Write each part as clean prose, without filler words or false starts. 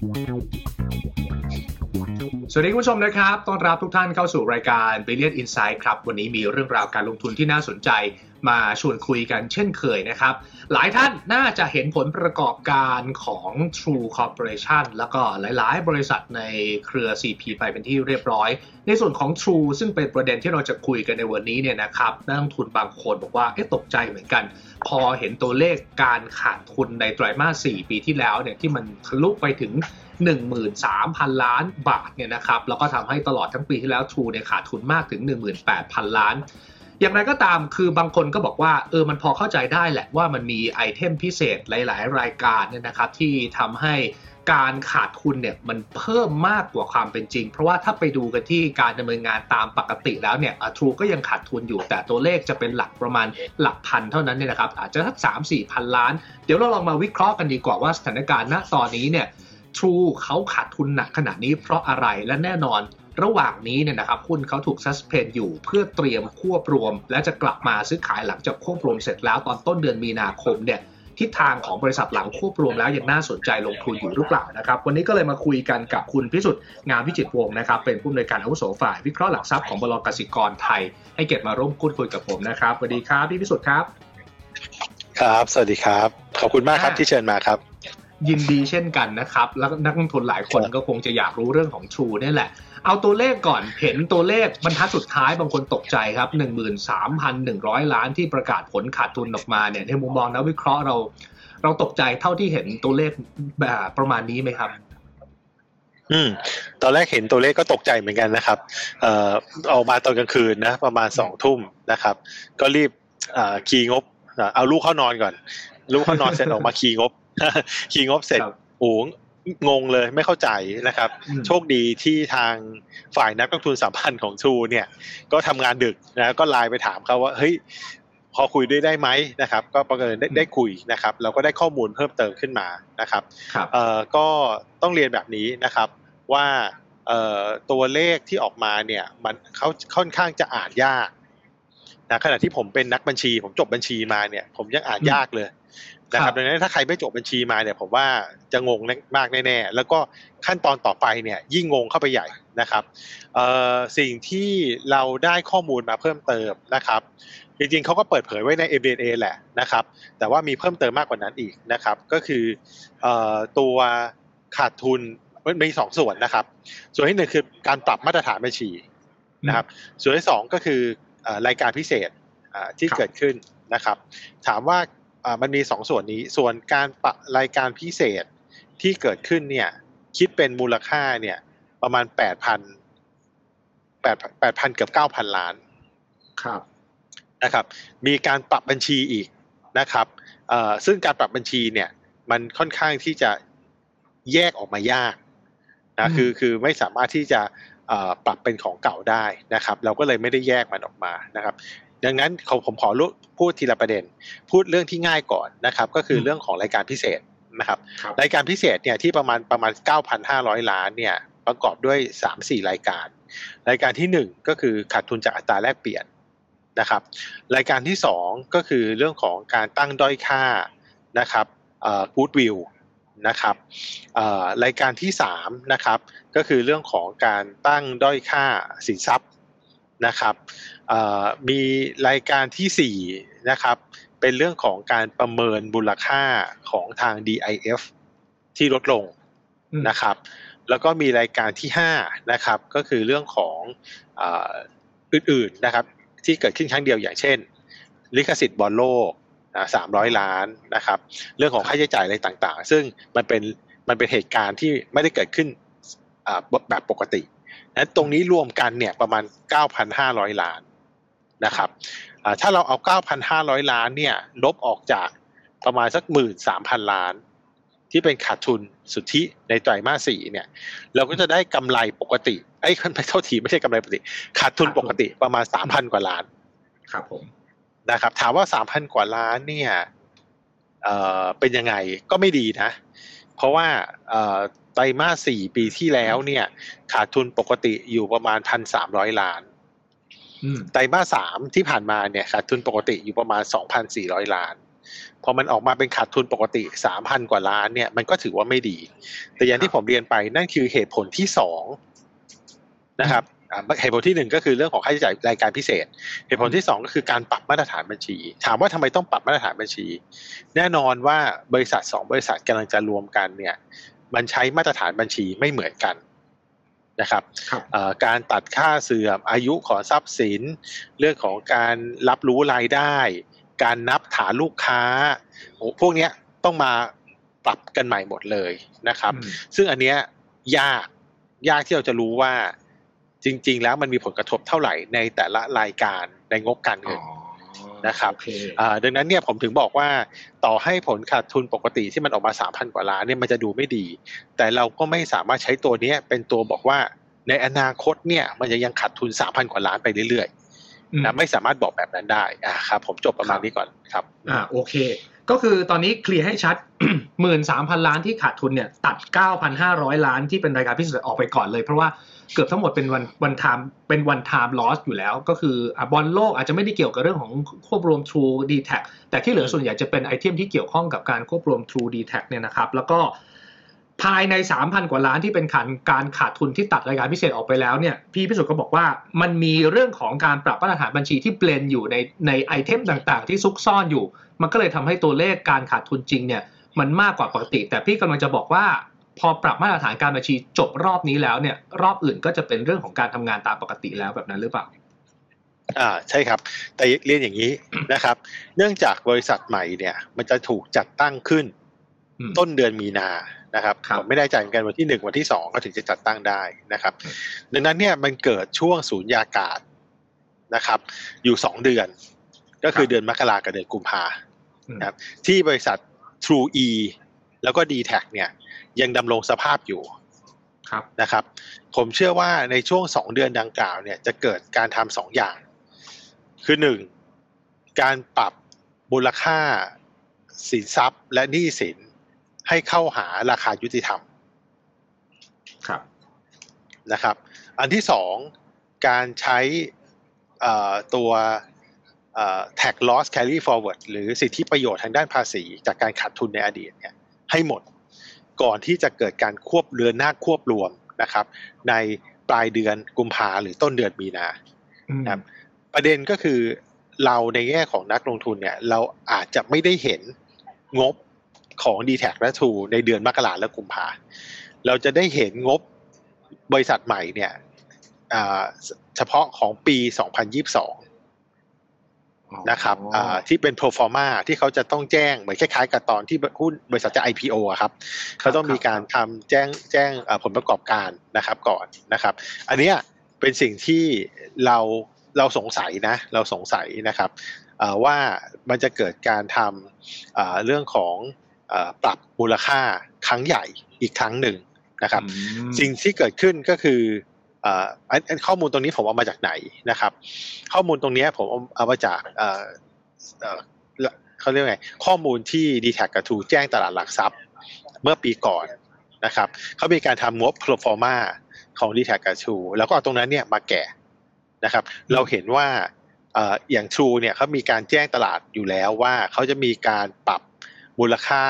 สวัสดีคุณผู้ชมนะครับต้อนรับทุกท่านเข้าสู่รายการ Brilliant Insight ครับวันนี้มีเรื่องราวการลงทุนที่น่าสนใจมาชวนคุยกันเช่นเคยนะครับหลายท่านน่าจะเห็นผลประกอบการของ True Corporation แล้วก็หลายๆบริษัทในเครือ CP ไปเป็นที่เรียบร้อยในส่วนของ True ซึ่งเป็นประเด็นที่เราจะคุยกันในวันนี้เนี่ยนะครับนักลงทุนบางคนบอกว่าตกใจเหมือนกันพอเห็นตัวเลขการขาดทุนในไตรมาส 4 ปีที่แล้วเนี่ยที่มันทะลุไปถึง 13,000 ล้านบาทเนี่ยนะครับแล้วก็ทำให้ตลอดทั้งปีที่แล้ว True เนี่ยขาดทุนมากถึง 18,000 ล้านอย่างไรก็ตามคือบางคนก็บอกว่ามันพอเข้าใจได้แหละว่ามันมีไอเทมพิเศษหลายๆรายการเนี่ยนะครับที่ทำให้การขาดทุนเนี่ยมันเพิ่มมากกว่าความเป็นจริงเพราะว่าถ้าไปดูกันที่การดำเนินงานตามปกติแล้วเนี่ย True ก็ยังขาดทุนอยู่แต่ตัวเลขจะเป็นหลักประมาณหลักพันเท่านั้นเนี่ยนะครับอาจจะสัก 3-4 พันล้านเดี๋ยวเราลองมาวิเคราะห์กันดีกว่าว่าสถานการณ์ณตอนนี้เนี่ย True เขาขาดทุนหนักขนาดนี้เพราะอะไรและแน่นอนระหว่างนี้เนี่ยนะครับหุ้นเขาถูกซัสเพนอยู่เพื่อเตรียมควบรวมและจะกลับมาซื้อขายหลังจากควบรวมเสร็จแล้วตอนต้นเดือนมีนาคมเนี่ยทิศทางของบริษัทหลังควบรวมแล้วยังน่าสนใจลงทุนอยู่หรือเปล่านะครับวันนี้ก็เลยมาคุยกันกับคุณพิสุทธิ์งามวิจิตรวงศ์นะครับเป็นผู้อำนวยการอาวุโสฝ่ายวิเคราะห์หลักทรัพย์ของบล.กสิกรไทยให้เกียรติมาร่วมพูดคุยกับผมนะครับสวัสดีครับพี่พิสุทธิ์ครับครับสวัสดีครับขอบคุณมากครับที่เชิญมาครับยินดีเช่นกันนะครับแล้วนักลงทุนหลายคนก็คงจะอยากรู้เรื่องของ True นี่แหละเอาตัวเลขก่อนเห็นตัวเลขบรรทัดสุดท้ายบางคนตกใจครับ 13,100 ล้านที่ประกาศผลขาดทุนออกมาเนี่ยในมุมมองนักวิเคราะห์เราตกใจเท่าที่เห็นตัวเลขแบบประมาณนี้ไหมครับตอนแรกเห็นตัวเลขก็ตกใจเหมือนกันนะครับเอามาตอนกลางคืนนะประมาณ 20:00 นนะครับก็รีบคีย์งบเอาลูกเข้านอนก่อนลูกเข้านอนเสร็จออกมาคีย์งบเสร็จโอ้งงเลยไม่เข้าใจนะครับโชคดีที่ทางฝ่ายนักลงทุนสัมพันธ์ของ True เนี่ยก็ทำงานดึกนะก็ไลน์ไปถามเขาว่าเฮ้ยพอคุยด้วยได้ไหมนะครับก็บังเอิญได้คุยนะครับเราก็ได้ข้อมูลเพิ่มเติมขึ้นมานะครับก็ต้องเรียนแบบนี้นะครับว่าตัวเลขที่ออกมาเนี่ยมันเขาค่อนข้างจะอ่านยากนะขณะที่ผมเป็นนักบัญชีผมจบบัญชีมาเนี่ยผมยังอ่านยากเลยนะครับดังนั้นถ้าใครไม่จบบัญชีมาเนี่ยผมว่าจะงงมากแน่ๆแล้วก็ขั้นตอนต่อไปเนี่ยยิ่งงงเข้าไปใหญ่นะครับสิ่งที่เราได้ข้อมูลมาเพิ่มเติมนะครับจริงๆเขาก็เปิดเผยไว้ใน ABA แหละนะครับแต่ว่ามีเพิ่มเติมมากกว่านั้นอีกนะครับก็คือตัวขาดทุนมี2 ส่วนนะครับส่วนที่1คือการปรับมาตรฐานบัญชีนะครับส่วนที่2ก็คือรายการพิเศษที่เกิดขึ้นนะครับถามว่ามันมี2 ส่วนนี้ส่วนการปรับรายการพิเศษที่เกิดขึ้นเนี่ยคิดเป็นมูลค่าเนี่ยประมาณ 8,000 เกือบ 9,000 ล้านครับนะครับมีการปรับบัญชีอีกนะครับซึ่งการปรับบัญชีเนี่ยมันค่อนข้างที่จะแยกออกมายากนะคือไม่สามารถที่จะปรับเป็นของเก่าได้นะครับเราก็เลยไม่ได้แยกมันออกมานะครับดังนั้นผมขอพูดทีละประเด็นพูดเรื่องที่ง่ายก่อนนะครับก็คือเรื่องของรายการพิเศษนะครับรายการพิเศษเนี่ยที่ประมาณ 9,500 ล้านเนี่ยประกอบด้วย 3-4 รายการรายการที่1ก็คือขาดทุนจากอัตราแลกเปลี่ยนนะครับรายการที่2ก็คือเรื่องของการตั้งด้อยค่านะครับGoodwillนะครับรายการที่3นะครับก็คือเรื่องของการตั้งด้อยค่าสินทรัพย์นะครับมีรายการที่4นะครับเป็นเรื่องของการประเมินมูลค่าของทาง DIF ที่ลดลงนะครับแล้วก็มีรายการที่5นะครับก็คือเรื่องของอื่นๆนะครับที่เกิดขึ้นครั้งเดียวอย่างเช่นลิขสิทธิ์บอลโลก300ล้านนะครับเรื่องของค่าใช้จ่ายอะไรต่างๆซึ่งมันเป็นเหตุการณ์ที่ไม่ได้เกิดขึ้นแบบปกติและตรงนี้รวมกันเนี่ยประมาณ 9,500 ล้านนะครับถ้าเราเอา 9,500 ล้านเนี่ยลบออกจากประมาณสัก 13,000 ล้านที่เป็นขาดทุนสุทธิในไตรมาส 4เนี่ยเราก็จะได้กำไรปกติไม่ใช่กำไรปกติขาดทุนปกติประมาณ 3,000 กว่าล้านครับผมนะครับถามว่า 3,000 กว่าล้านเนี่ยเป็นยังไงก็ไม่ดีนะเพราะว่าไตรมาส 4ปีที่แล้วเนี่ยขาดทุนปกติอยู่ประมาณ 1,300 ล้านไตรมาส 3ที่ผ่านมาเนี่ยขาดทุนปกติอยู่ประมาณ 2,400 ล้าน พอมันออกมาเป็นขาดทุนปกติ 3,000 กว่าล้านเนี่ยมันก็ถือว่าไม่ดีแต่อย่างที่ผมเรียนไปนั่นคือเหตุผลที่2นะครับเหตุผลที่1ก็คือเรื่องของค่าใช้จ่ายรายการพิเศษเหตุผลที่2ก็คือการปรับมาตรฐานบัญชีถามว่าทำไมต้องปรับมาตรฐานบัญชีแน่นอนว่าบริษัท2บริษัทกำลังจะรวมกันเนี่ยมันใช้มาตรฐานบัญชีไม่เหมือนกันนะครับการตัดค่าเสื่อมอายุของทรัพย์สินเรื่องของการรับรู้รายได้การนับฐานลูกค้าพวกนี้ต้องมาปรับกันใหม่หมดเลยนะครับซึ่งอันเนี้ยยากที่เราจะรู้ว่าจริงๆแล้วมันมีผลกระทบเท่าไหร่ในแต่ละรายการในงบการเงินนะครับ okay. ดังนั้นเนี่ยผมถึงบอกว่าต่อให้ผลขาดทุนปกติที่มันออกมา 3,000 กว่าล้านเนี่ยมันจะดูไม่ดีแต่เราก็ไม่สามารถใช้ตัวนี้เป็นตัวบอกว่าในอนาคตเนี่ยมันจะยังขาดทุน 3,000 กว่าล้านไปเรื่อยๆนะไม่สามารถบอกแบบนั้นได้ครับผมจบประมาณนี้ก่อนครับโอเคก็คือตอนนี้เคลียร์ให้ชัด 13,000 ล้านที่ขาดทุนเนี่ยตัด 9,500 ล้านที่เป็นรายการพิเศษออกไปก่อนเลยเพราะว่าเกือบทั้งหมดเป็นวันไทม์เป็นวันไทม์ลอสอยู่แล้วก็คือบอลโลกอาจจะไม่ได้เกี่ยวกับเรื่องของควบรวม True DTAC แต่ที่เหลือส่วนใหญ่จะเป็นไอเทมที่เกี่ยวข้องกับการควบรวม True DTAC เนี่ยนะครับแล้วก็ภายใน 3,000 กว่าล้านที่เป็นการขาดทุนที่ตัดรายการพิเศษออกไปแล้วเนี่ยพี่พิสุทธิ์ก็บอกว่ามันมีเรื่องของการปรับมาตรฐานบัญชีที่เบลนด์อยู่ในไอเทมต่างๆที่ซุกซ่อนอยู่มันก็เลยทำให้ตัวเลขการขาดทุนจริงเนี่ยมันมากกว่าปกติแต่พี่กำลังจะบอกว่าพอปรับมาตรฐานการบัญชีจบรอบนี้แล้วเนี่ยรอบอื่นก็จะเป็นเรื่องของการทำงานตามปกติแล้วแบบนั้นหรือเปล่าใช่ครับแต่เรียนอย่างนี้ นะครับเนื่องจากบริษัทใหม่เนี่ยมันจะถูกจัดตั้งขึ้นต้นเดือนมีนานะครับผมไม่ได้จ่ายกันวันที่1วันที่2ก็ถึงจะจัดตั้งได้นะครับดังนั้นเนี่ยมันเกิดช่วงสูญญากาศนะครับอยู่2เดือนก็คือเดือนมกราคมกับเดือนกุมภานะครับที่บริษัท TRUEE แล้วก็ DTAC เนี่ยยังดำรงสภาพอยู่นะครับผมเชื่อว่าในช่วง2เดือนดังกล่าวเนี่ยจะเกิดการทำ2อย่างคือ1การปรับมูลค่าสินทรัพย์และหนี้สินให้เข้าหาราคายุติธรรมครับนะครับอันที่2การใช้ตัวtax loss carry forward หรือสิทธิประโยชน์ทางด้านภาษีจากการขาดทุนในอดีตเนี่ยให้หมดก่อนที่จะเกิดการควบเรือนหน้าควบรวมนะครับในปลายเดือนกุมภาหรือต้นเดือนมีนาครับประเด็นก็คือเราในแง่ของนักลงทุนเนี่ยเราอาจจะไม่ได้เห็นงบของ DTAC และ TRUE ในเดือนมกราและกุมภาเราจะได้เห็นงบบริษัทใหม่เนี่ยเฉพาะของปี2022นะครับที่เป็น pro forma ที่เขาจะต้องแจ้งเหมือนคล้ายๆกับตอนที่หุ้นบริษัทจะ IPO อะครับเขาต้องมีการทำแจ้งผลประกอบการนะครับก่อนนะครับอันเนี้ยเป็นสิ่งที่เราสงสัยนะเราสงสัยนะครับว่ามันจะเกิดการทำเรื่องของปรับมูลค่าครั้งใหญ่อีกครั้งหนึ่งนะครับสิ่งที่เกิดขึ้นก็คือข้อมูลตรงนี้ผมเอามาจากไหนนะครับข้อมูลตรงนี้ผมเอามาจากเขาเรียกไงข้อมูลที่ DTAC กับ TRUE แจ้งตลาดหลักทรัพย์เมื่อปีก่อนนะครับเขามีการทำงบ pro forma ของ DTAC กับ TRUE แล้วก็เอาตรงนั้นเนี่ยมาแกะนะครับเราเห็นว่าอย่าง TRUE เนี่ยเขามีการแจ้งตลาดอยู่แล้วว่าเขาจะมีการปรับมูลค่า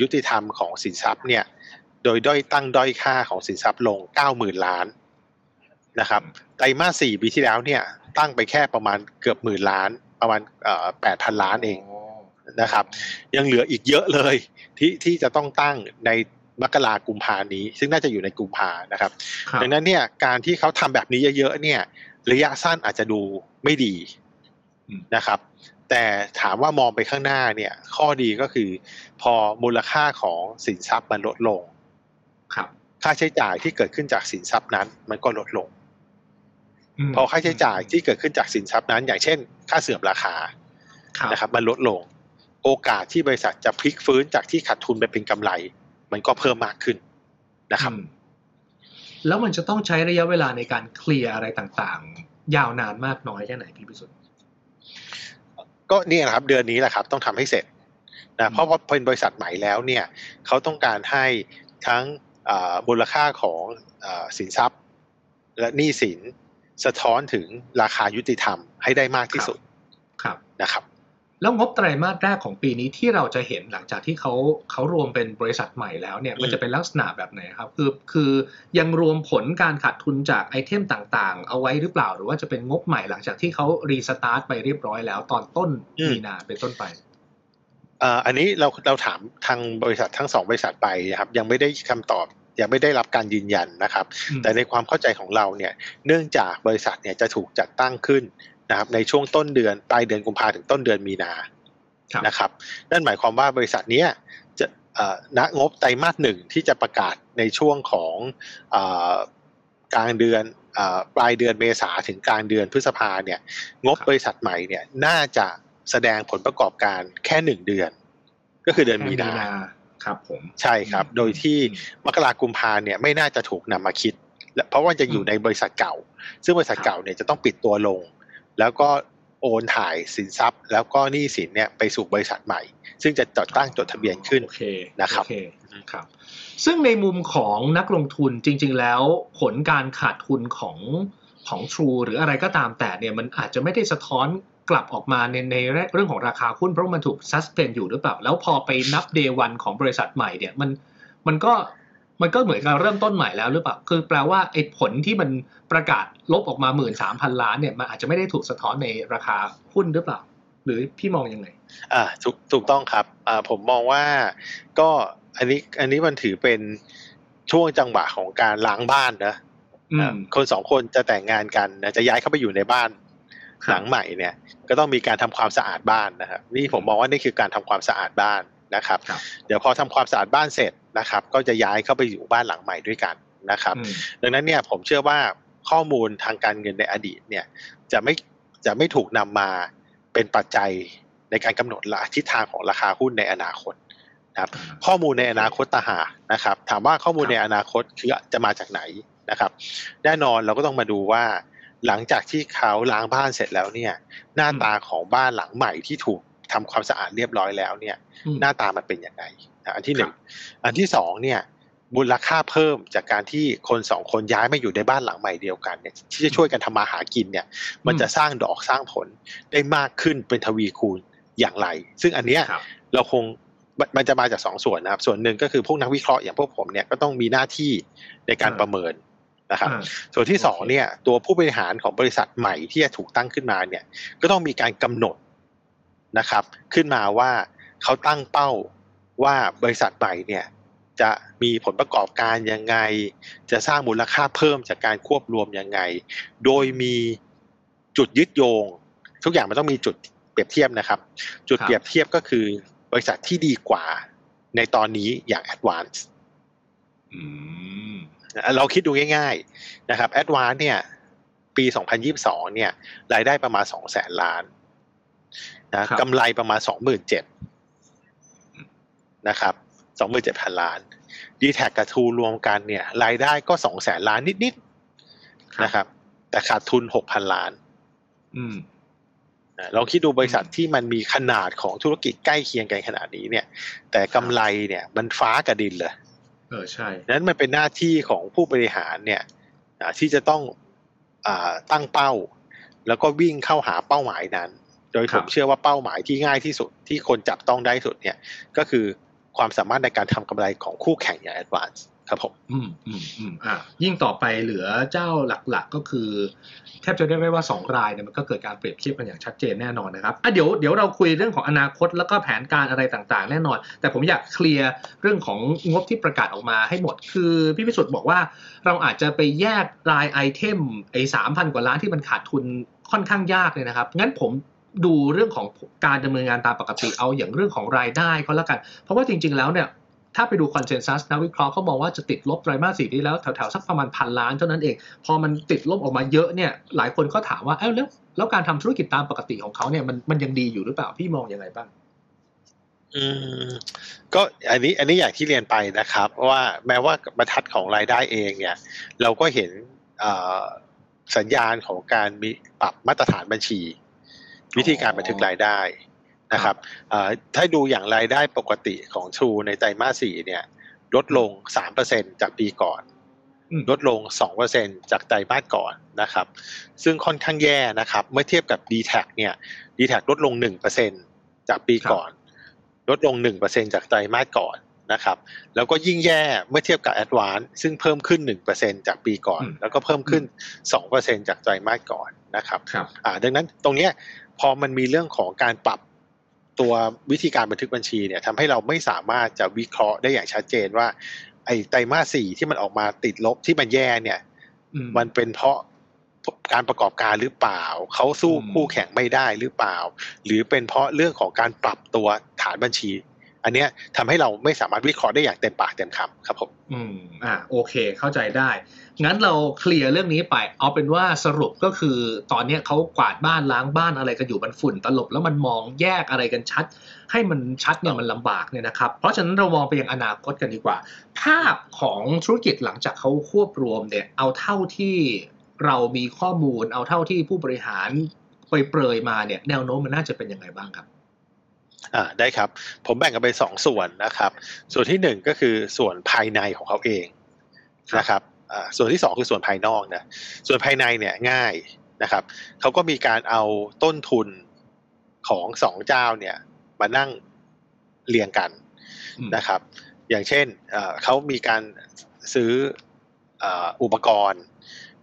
ยุติธรรมของสินทรัพย์เนี่ยโดยด้อยค่าของสินทรัพย์ลง 90,000 ล้านนะครับไตรมาส 4ปีที่แล้วเนี่ยตั้งไปแค่ประมาณเกือบหมื่นล้านประมาณ 8,000 ล้านเองนะครับยังเหลืออีกเยอะเลยที่จะต้องตั้งในมกราคมกุมภาพันธ์นี้ซึ่งน่าจะอยู่ในกุมภาพันธ์นะครับดังนั้นเนี่ยการที่เขาทำแบบนี้เยอะๆเนี่ยระยะสั้นอาจจะดูไม่ดีนะครับแต่ถามว่ามองไปข้างหน้าเนี่ยข้อดีก็คือพอมูลค่าของสินทรัพย์มันลดลงค่าใช้จ่ายที่เกิดขึ้นจากสินทรัพย์นั้นมันก็ลดลงพอค่าใช้จ่ายที่เกิดขึ้นจากสินทรัพย์นั้นอย่างเช่นค่าเสื่อมราคานะครับมันลดลงโอกาสที่บริษัทจะพลิกฟื้นจากที่ขาดทุนไปเป็นกำไรมันก็เพิ่มมากขึ้นนะครับแล้วมันจะต้องใช้ระยะเวลาในการเคลียร์อะไรต่างๆยาวนานมากน้อยแค่ไหนพี่พิสุทธิ์ก็เนี่ยนะครับเดือนนี้แหละครับต้องทำให้เสร็จนะเพราะว่าเป็นบริษัทใหม่แล้วเนี่ยเขาต้องการให้ทั้งมูลค่าของสินทรัพย์และหนี้สินสะท้อนถึงราคายุติธรรมให้ได้มากที่สุดนะครับ แล้วงบไตรมาสแรกของปีนี้ที่เราจะเห็นหลังจากที่เขารวมเป็นบริษัทใหม่แล้วเนี่ยมันจะเป็นลักษณะแบบไหนครับคือยังรวมผลการขาดทุนจากไอเทมต่างๆเอาไว้หรือเปล่าหรือว่าจะเป็นงบใหม่หลังจากที่เขารีสตาร์ทไปเรียบร้อยแล้วตอนต้นมีนาเป็นต้นไปอันนี้เราถามทางบริษัททั้ง2บริษัทไปนะครับยังไม่ได้คำตอบยังไม่ได้รับการยืนยันนะครับแต่ในความเข้าใจของเราเนี่ยเนื่องจากบริษัทเนี่ยจะถูกจัดตั้งขึ้นนะครับในช่วงต้นเดือนปลายเดือนกุมภาพันธ์ถึงต้นเดือนมีนานะครับนั่นหมายความว่าบริษัทนี้จะงบไตรมาสหนึ่งที่จะประกาศในช่วงของกลางเดือนปลายเดือนเมษาถึงกลางเดือนพฤษภาเนี่ยงบบริษัทใหม่เนี่ยน่าจะแสดงผลประกอบการแค่1เดือนก็คือเดือนมีนาครับผมใช่ครับโดยที่มกราคมกุมภาพันธ์เนี่ยไม่น่าจะถูกนำมาคิดเพราะว่าจะอยู่ในบริษัทเก่าซึ่งบริษัทเก่าเนี่ยจะต้องปิดตัวลงแล้วก็โอนถ่ายสินทรัพย์แล้วก็หนี้สินเนี่ยไปสู่บริษัทใหม่ซึ่งจะจัดตั้งจดทะเบียนขึ้นนะครับซึ่งในมุมของนักลงทุนจริงๆแล้วผลการขาดทุนของ True หรืออะไรก็ตามแต่เนี่ยมันอาจจะไม่ได้สะท้อนกลับออกมาในเรื่องของราคาหุ้นเพราะมันถูกซัสเพนอยู่หรือเปล่าแล้วพอไปนับ Day 1 ของบริษัทใหม่เนี่ยมันก็เหมือนกับเริ่มต้นใหม่แล้วหรือเปล่าคือแปลว่าไอ้ผลที่มันประกาศลบออกมา 13,000 ล้านเนี่ยมันอาจจะไม่ได้ถูกสะท้อนในราคาหุ้นหรือเปล่าหรือพี่มองยังไงถูกต้องครับผมมองว่าก็อันนี้มันถือเป็นช่วงจังหวะของการล้างบ้านนะคน2คนจะแต่งงานกันนะจะย้ายเข้าไปอยู่ในบ้านหลังใหม่เนี่ยก็ต้องมีการทำความสะอาดบ้านนะครับนี่ผมมองว่านี่คือการทำความสะอาดบ้านนะครับเดี๋ยวพอทำความสะอาดบ้านเสร็จนะครับก็จะย้ายเข้าไปอยู่บ้านหลังใหม่ด้วยกันนะครับดังนั้นเนี่ยผมเชื่อว่าข้อมูลทางการเงินในอดีตเนี่ยจะไม่ถูกนำมาเป็นปัจจัยในการกำหนดทิศทางของราคาหุ้นในอนาคตนะครับข้อมูลในอนาคตต่างหากนะครับถามว่าข้อมูลในอนาคตคือจะมาจากไหนนะครับแน่นอนเราก็ต้องมาดูว่าหลังจากที่เขาล้างบ้านเสร็จแล้วเนี่ยหน้าตาของบ้านหลังใหม่ที่ถูกทำความสะอาดเรียบร้อยแล้วเนี่ยหน้าตามันเป็นยังไงอันที่1อันที่2เนี่ยมูลค่าเพิ่มจากการที่คน2คนย้ายมาอยู่ในบ้านหลังใหม่เดียวกันเนี่ยที่จะช่วยกันทำมาหากินเนี่ยมันจะสร้างดอกสร้างผลได้มากขึ้นเป็นทวีคูณอย่างไรซึ่งอันเนี้ยเราคงมันจะมาจาก2ส่วนนะครับส่วนหนึ่งก็คือพวกนักวิเคราะห์อย่างพวกผมเนี่ยก็ต้องมีหน้าที่ในการประเมินนะครับส่วนที่2เนี่ยตัวผู้บริหารของบริษัทใหม่ที่จะถูกตั้งขึ้นมาเนี่ยก็ต้องมีการกำหนดนะครับขึ้นมาว่าเขาตั้งเป้าว่าบริษัทใหม่เนี่ยจะมีผลประกอบการยังไงจะสร้างมูลค่าเพิ่มจากการควบรวมยังไงโดยมีจุดยึดโยงทุกอย่างมันต้องมีจุดเปรียบเทียบนะครับจุดเปรียบเทียบก็คือบริษัทที่ดีกว่าในตอนนี้อย่าง Advanced เราคิดดูง่ายๆนะครับ Advanced เนี่ยปี2022เนี่ยรายได้ประมาณ 200,000 ล้านนะกำไรประมาณ 27,000 นะครับ 27,000 ล้าน DTAC กับ TRUEE รวมกันเนี่ยรายได้ก็ 200,000 ล้านนิดๆนะครับแต่ขาดทุน 6,000 ล้านลองคิดดูบริษัทที่มันมีขนาดของธุรกิจใกล้เคียงกันขนาดนี้เนี่ยแต่กำไรเนี่ยมันฟ้ากับดินเลยใช่นั้นมันเป็นหน้าที่ของผู้บริหารเนี่ยที่จะต้องตั้งเป้าแล้วก็วิ่งเข้าหาเป้าหมายนั้นโดยผมเชื่อว่าเป้าหมายที่ง่ายที่สุดที่คนจับต้องได้สุดเนี่ยก็คือความสามารถในการทำกำไรของคู่แข่งอย่าง Advanced ครับผมยิ่งต่อไปเหลือเจ้าหลักๆก็คือแทบจะได้ไม่ว่า2รายเนี่ยมันก็เกิดการเปรียบเทียบกันอย่างชัดเจนแน่นอนนะครับเดี๋ยวเราคุยเรื่องของอนาคตแล้วก็แผนการอะไรต่างๆแน่นอนแต่ผมอยากเคลียร์เรื่องของงบที่ประกาศออกมาให้หมดคือพี่พิสุทธิ์บอกว่าเราอาจจะไปแยกรายไอเทมไอ้ 3,000 กว่าล้านที่มันขาดทุนค่อนข้างยากเลยนะครับงั้นผมดูเรื่องของการดำเนินงานตามปกติเอาอย่างเรื่องของรายได้ก็แล้วกันเพราะว่าจริงๆแล้วเนี่ยถ้าไปดูคอนเซนแซสนักวิเคราะห์เขามองว่าจะติดลบไตรมาส4นี้แล้วแถวๆสักประมาณ 1,000 ล้านเท่านั้นเองพอมันติดลบออกมาเยอะเนี่ยหลายคนก็ถามว่าแล้วการทำธุรกิจตามปกติของเขาเนี่ยมันยังดีอยู่หรือเปล่าพี่มองยังไงบ้างก็อันนี้อย่างที่เรียนไปนะครับว่าแม้ว่าบรรทัดของรายได้เองเนี่ยเราก็เห็นสัญญาณของการมีปรับมาตรฐานบัญชีวิธีการบันทึกรายได้นะครับถ้าดูอย่างรายได้ปกติของ True ในไตรมาส4เนี่ยลดลง 3% จากปีก่อนลดลง 2% จากไตรมาสก่อนนะครับซึ่งค่อนข้างแย่นะครับเมื่อเทียบกับ DTAC เนี่ย DTAC ลดลง 1% จากปีก่อนลดลง 1% จากไตรมาสก่อนนะครับแล้วก็ยิ่งแย่เมื่อเทียบกับ Advanced ซึ่งเพิ่มขึ้น 1% จากปีก่อนแล้วก็เพิ่มขึ้น 2% จากไตรมาสก่อนนะครับดังนั้นตรงเนี้ยพอมันมีเรื่องของการปรับตัววิธีการบันทึกบัญชีเนี่ยทำให้เราไม่สามารถจะวิเคราะห์ได้อย่างชัดเจนว่าไอ้ไตรมาส 4ที่มันออกมาติดลบที่มันแย่เนี่ยมันเป็นเพราะการประกอบการหรือเปล่าเขาสู้คู่แข่งไม่ได้หรือเปล่าหรือเป็นเพราะเรื่องของการปรับตัวฐานบัญชีอันเนี้ยทำให้เราไม่สามารถวิเคราะห์ได้อย่างเต็มปากเต็มคำครับผมโอเคเข้าใจได้งั้นเราเคลียร์เรื่องนี้ไปเอาเป็นว่าสรุปก็คือตอนเนี้ยเขากวาดบ้านล้างบ้านอะไรกันอยู่มันฝุ่นตลบแล้วมันมองแยกอะไรกันชัดให้มันชัดเนี่ยมันลำบากเนี่ยนะครับเพราะฉะนั้นเรามองไปยังอนาคตกันดีกว่าภาพของธุรกิจหลังจากเขาควบรวมเนี่ยเอาเท่าที่เรามีข้อมูลเอาเท่าที่ผู้บริหารเปรยมาเนี่ยแนวโน้มมันน่าจะเป็นยังไงบ้างครับได้ครับผมแบ่งกันเป็น2ส่วนนะครับส่วนที่1ก็คือส่วนภายในของเขาเองนะครับส่วนที่2คือส่วนภายนอกนะส่วนภายในเนี่ยง่ายนะครับเขาก็มีการเอาต้นทุนของ2เจ้าเนี่ยมานั่งเรียงกันนะครับอย่างเช่นเขามีการซื้ออุปกรณ์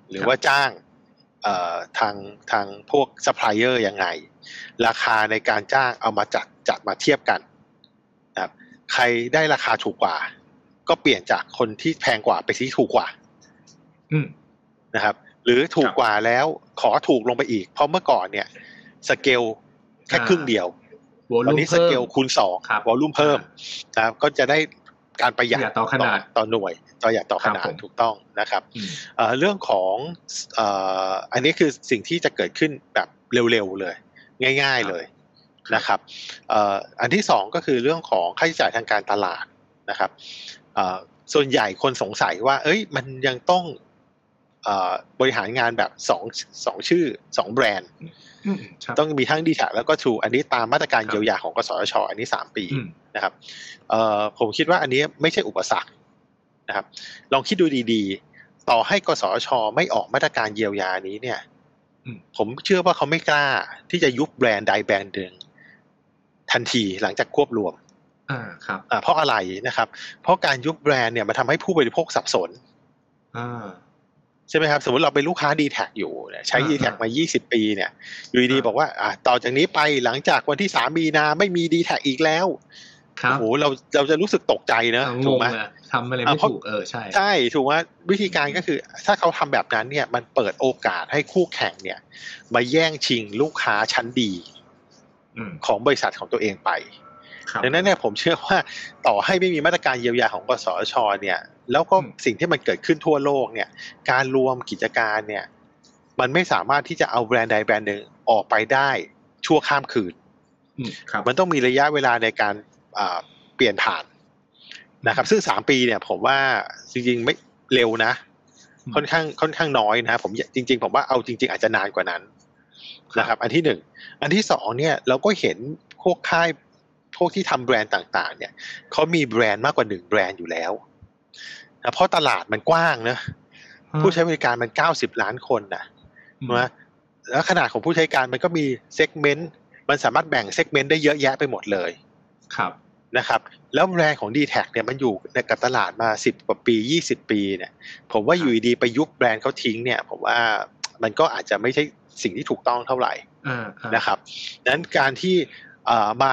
หรือว่าจ้างทางพวกซัพพลายเออร์ยังไงราคาในการจ้างเอามาจัดมาเทียบกันนะครับใครได้ราคาถูกกว่าก็เปลี่ยนจากคนที่แพงกว่าไปที่ถูกกว่านะครับหรือถูกกว่าแล้วขอถูกลงไปอีกเพราะเมื่อก่อนเนี่ยสเกลแค่ครึ่งเดียวตอนนี้สเกลคูณ2วอลลุ่มเพิ่มนะครับก็จะได้การประหยัดต่อขนาดต่อหน่วยประหยัดต่อขนาดถูกต้องนะครับเรื่องของอันนี้คือสิ่งที่จะเกิดขึ้นแบบเร็วๆเลยง่ายๆเลยนะครับอันที่สองก็คือเรื่องของค่าใช้จ่ายทางการตลาดนะครับส่วนใหญ่คนสงสัยว่าเอ้ยมันยังต้องบริหารงานแบบสองชื่อสองแบรนด์ต้องมีทั้ง DTAC แล้วก็ TRUE อันนี้ตามมาตรการเยียวยาของกสทช.อันนี้3ปีนะครับผมคิดว่าอันนี้ไม่ใช่อุปสรรคนะครับลองคิดดูดีๆต่อให้กสทช.ไม่ออกมาตรการเยียวยานี้เนี่ยผมเชื่อว่าเขาไม่กล้าที่จะยุบแบรนด์ใดแบรนด์หนึ่งทันทีหลังจากควบรวมครับเพราะอะไรนะครับเพราะการยุบแบรนด์เนี่ยมันทำให้ผู้บริโภคสับสนใช่ไหมครับสมมติเราเป็นลูกค้า DTAC อยู่ใช้ DTAC มา20ปีเนี่ยอยู่ดีๆบอกว่าต่อจากนี้ไปหลังจากวันที่3มีนาไม่มี DTAC อีกแล้วโอ้โหเราจะรู้สึกตกใจนะถูกไหมทำอะไรไม่ถูกใช่ถูกว่าวิธีการก็คือถ้าเขาทำแบบนั้นเนี่ยมันเปิดโอกาสให้คู่แข่งเนี่ยมาแย่งชิงลูกค้าชั้นดีของบริษัทของตัวเองไปดังนั้นเนี่ยผมเชื่อว่าต่อให้ไม่มีมาตรการเยียวยาของกสทช.เนี่ยแล้วก็สิ่งที่มันเกิดขึ้นทั่วโลกเนี่ยการรวมกิจการเนี่ยมันไม่สามารถที่จะเอาแบรนด์ใดแบรนด์หนึ่งออกไปได้ชั่วข้ามคืนมันต้องมีระยะเวลาในการเปลี่ยนผ่านนะครับซึ่ง3ปีเนี่ยผมว่าจริงๆไม่เร็วนะค่อนข้างน้อยนะผมจริงๆผมว่าเอาจริงๆอาจจะนานกว่านั้นนะครับอันที่1อันที่2เนี่ยเราก็เห็นพวกค่ายพวกที่ทำแบรนด์ต่างๆเนี่ยเขามีแบรนด์มากกว่า1แบรนด์อยู่แล้วนะเพราะตลาดมันกว้างนะผู้ใช้บริการมัน90ล้านคนนะนะแล้วขนาดของผู้ใช้การมันก็มีเซกเมนต์มันสามารถแบ่งเซกเมนต์ได้เยอะแยะไปหมดเลยครับนะครับแล้วแบรนด์ของ DTAC เนี่ยมันอยู่ในกับตลาดมา10กว่าปี20ปีเนี่ยผมว่าอยู่ดีไปยุบแบรนด์เขาทิ้งเนี่ยผมว่ามันก็อาจจะไม่ใช่สิ่งที่ถูกต้องเท่าไหร่นะครับนั้นการที่ม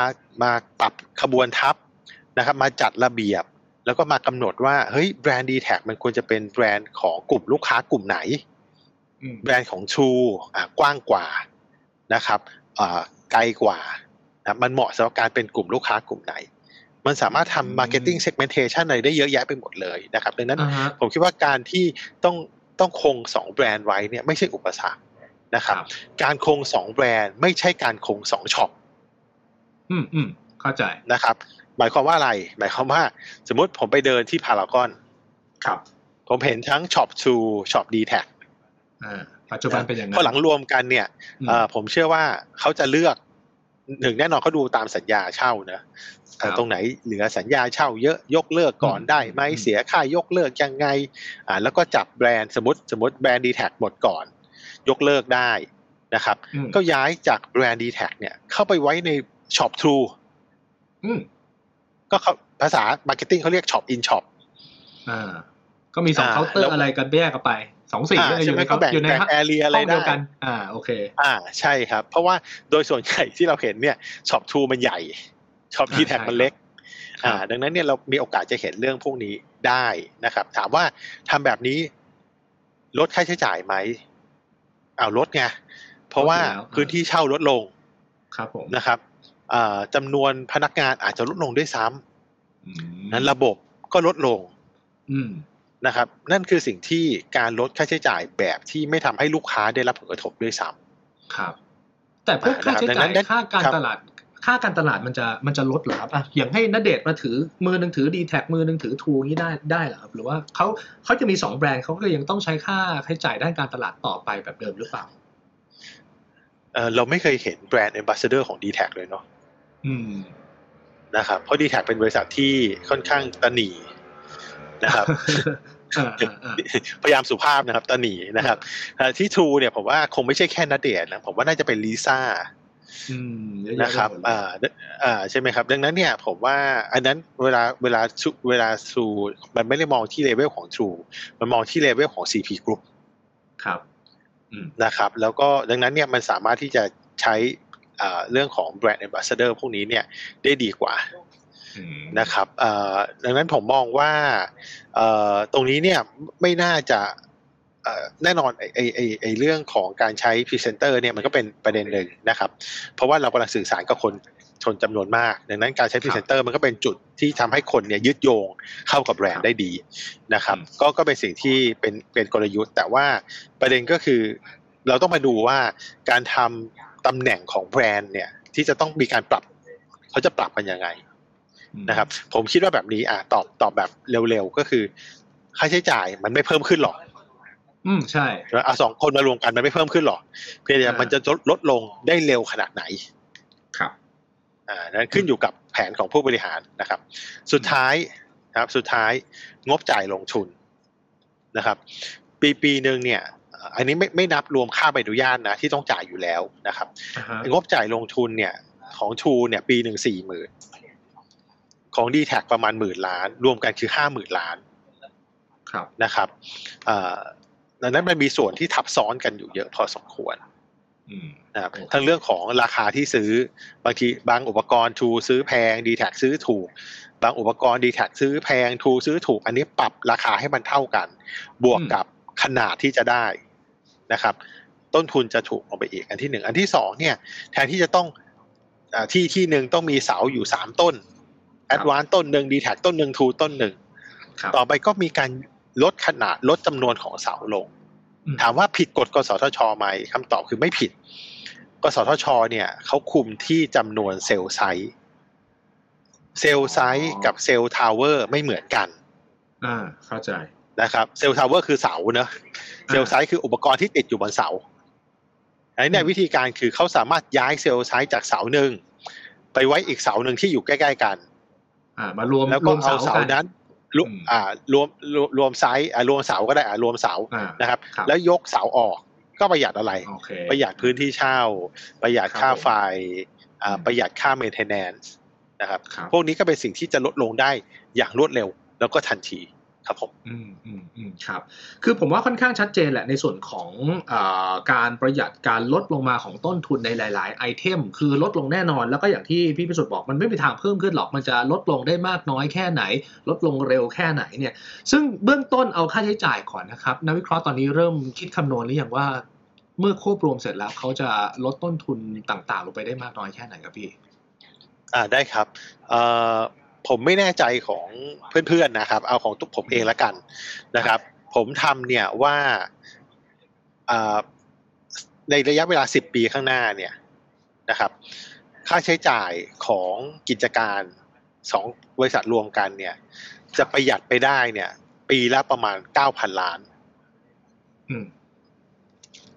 าปรับขบวนทัพนะครับมาจัดระเบียบแล้วก็มากำหนดว่าเฮ้ยแบรนด์ DTAC มันควรจะเป็นแบรนด์ของกลุ่มลูกค้ากลุ่มไหนแบรนด์ของ TRUE กว้างกว่านะครับไกลกว่านะมันเหมาะสำหรับการเป็นกลุ่มลูกค้ากลุ่มไหนมันสามารถทำ marketing segmentation อะไรได้เยอะแยะไปหมดเลยนะครับดังนั้นผมคิดว่าการที่ต้องคง2แบรนด์ไว้เนี่ยไม่ใช่อุปสรรคนะครับการคง2แบรนด์ไม่ใช่การคง2ช็อปเข้าใจนะครับหมายความว่าอะไรหมายความว่าสมมติผมไปเดินที่พารากอนครับผมเห็นทั้งช็อป TRUE ช็อป DTAC ปัจจุบันเป็นอย่างนั้นพอหลังรวมกันเนี่ยผมเชื่อว่าเขาจะเลือก1แน่นอนเขาดูตามสัญญาเช่านะตรงไหนเหลือสัญญาเช่าเยอะยกเลิกก่อนได้ไหมเสียค่ายกเลิกยังไงแล้วก็จับแบรนด์สมมติแบรนด์ DTAC หมดก่อนยกเลิกได้นะครับก็ย้ายจากแบรนด์ DTAC เนี่ยเข้าไปไว้ใน ช็อป True ก็ภาษา marketing เขาเรียกช็อป in shop ก็มี2เคาน์เตอร์อะไรกันแยกกันไป2สิ่งอยู่ในแอเรียอะไรเดียวกันโอเคใช่ครับเพราะว่าโดยส่วนใหญ่ที่เราเห็นเนี่ยช็อป True มันใหญ่ช็อป DTAC มันเล็กดังนั้นเนี่ยเรามีโอกาสจะเห็นเรื่องพวกนี้ได้นะครับถามว่าทำแบบนี้ลดค่าใช้จ่ายไหมลดไงเพราะว่าพื้นที่เช่าลดลงครับผมนะครับจำนวนพนักงานอาจจะลดลงด้วยซ้ำนั้นระบบก็ลดลงนะครับนั่นคือสิ่งที่การลดค่าใช้จ่ายแบบที่ไม่ทำให้ลูกค้าได้รับผลกระทบด้วยซ้ำครับแต่พวกค่าใช้จ่ายค่าการตลาดมันจะลดเหรอครับอย่างให้ณเดชน์มาถือมือนึงถือ DTAC มือนึงถือ TRUE นี้ได้เหรอครับหรือว่าเขาจะมี2แบรนด์เขาก็ยังต้องใช้ค่าใช้จ่ายด้านการตลาดต่อไปแบบเดิมหรือเปล่าเราไม่เคยเห็นแบรนด์ Ambassador ของ DTAC เลยเนาะนะครับเพราะ DTAC เป็นบริษัทที่ค่อนข้างตะหนีนะครับพยายามสุภาพนะครับตะหนีนะครับที่ TRUE เนี่ยผมว่าคงไม่ใช่แค่ณเดชน์นะผมว่าน่าจะเป็นลิซ่านะครับใช่ไหมครับดังนั้นเนี่ยผมว่าอันนั้นเวลา True มันไม่ได้มองที่เลเวลของ True มันมองที่เลเวลของ CP Group ครับนะครับแล้วก็ดังนั้นเนี่ยมันสามารถที่จะใช้เรื่องของ Brand Ambassador พวกนี้เนี่ยได้ดีกว่านะครับดังนั้นผมมองว่าตรงนี้เนี่ยไม่น่าจะแน่นอนไอ้เรื่องของการใช้พรีเซนเตอร์เนี่ยมันก็เป็นประเด็นหนึ่งนะครับเพราะว่าเรากำลังสื่อสารกับคนชนจำนวนมากดังนั้นการใช้พรีเซนเตอร์มันก็เป็นจุดที่ทำให้คนเนี่ยยึดโยงเข้ากับแบรนด์ได้ดีนะครับก็เป็นสิ่งที่เป็นกลยุทธ์แต่ว่าประเด็นก็คือเราต้องมาดูว่าการทำตำแหน่งของแบรนด์เนี่ยที่จะต้องมีการปรับเขาจะปรับมันยังไงนะครับผมคิดว่าแบบนี้ตอบแบบเร็วๆก็คือค่าใช้จ่ายมันไม่เพิ่มขึ้นหรอกใช่สองคนมารวมกันมันไม่เพิ่มขึ้นหรอกเพียงแต่มันจะลดลงได้เร็วขนาดไหนครับนั้นขึ้นอยู่กับแผนของผู้บริหารนะครับสุดท้ายงบจ่ายลงทุนนะครับปีนึงเนี่ยอันนี้ไม่นับรวมค่าใบอนุญาตนะที่ต้องจ่ายอยู่แล้วนะครับงบจ่ายลงทุนเนี่ยของ TRUE เนี่ยปีนึง 40,000 ของ DTAC ประมาณ 10,000 ล้านรวมกันคือ 50,000 ล้านครับนะครับดังนั้นมันมีส่วนที่ทับซ้อนกันอยู่เยอะพอสมควรนะครับทั้งเรื่องของราคาที่ซื้อบางทีบางอุปกรณ์ TRUE ซื้อแพง DTAC ซื้อถูกบางอุปกรณ์ DTAC ซื้อแพง TRUE ซื้อถูกอันนี้ปรับราคาให้มันเท่ากันบวกกับขนาดที่จะได้นะครับต้นทุนจะถูกลงไปอีกอันที่1อันที่2เนี่ยแทนที่จะต้องที่นึงต้องมีเสาอยู่3ต้น Advanced ต้นนึง DTAC ต้นนึง TRUE ต้นนึงต่อไปก็มีการลดขนาดลดจำนวนของเสาลงถามว่าผิดกฎกสทช.ไหมคำตอบคือไม่ผิดกสทช.เนี่ยเขาคุมที่จำนวนเซลล์ไซต์กับเซลล์ทาวเวอร์ไม่เหมือนกันเข้าใจนะครับเซลล์ทาวเวอร์คือเสาเนอะเซลล์ไซต์คืออุปกรณ์ที่ติดอยู่บนเสาอันนี้วิธีการคือเขาสามารถย้ายเซลล์ไซต์จากเสาหนึ่งไปไว้อีกเสาหนึ่งที่อยู่ใกล้ๆกันมารวมแล้วก็เอาเสานั้นรวมไซส์รวมเสาก็ได้รวมเสานะครับแล้วยกเสาออกก็ประหยัดอะไรประหยัดพื้นที่เช่าประหยัดค่าไฟประหยัดค่า maintenance นะครับพวกนี้ก็เป็นสิ่งที่จะลดลงได้อย่างรวดเร็วแล้วก็ทันทีครับผมครับคือผมว่าค่อนข้างชัดเจนแหละในส่วนของการประหยัดการลดลงมาของต้นทุนในหลายๆไอเทมคือลดลงแน่นอนแล้วก็อย่างที่พี่พิสุทธิ์บอกมันไม่มีทางเพิ่มขึ้นหรอกมันจะลดลงได้มากน้อยแค่ไหนลดลงเร็วแค่ไหนเนี่ยซึ่งเบื้องต้นเอาค่าใช้จ่ายก่อนนะครับนักวิเคราะห์ตอนนี้เริ่มคิดคำนวณหรือยังว่าเมื่อควบรวมเสร็จแล้วเขาจะลดต้นทุนต่างๆลงไปได้มากน้อยแค่ไหนครับพี่ได้ครับผมไม่แน่ใจของเพื่อนๆนะครับเอาของตัวผมเองละกันนะครับผมทำเนี่ยว่าในระยะเวลา10ปีข้างหน้าเนี่ยนะครับค่าใช้จ่ายของกิจการ2บริษัทรวมกันเนี่ยจะประหยัดไปได้เนี่ยปีละประมาณ 9,000 ล้าน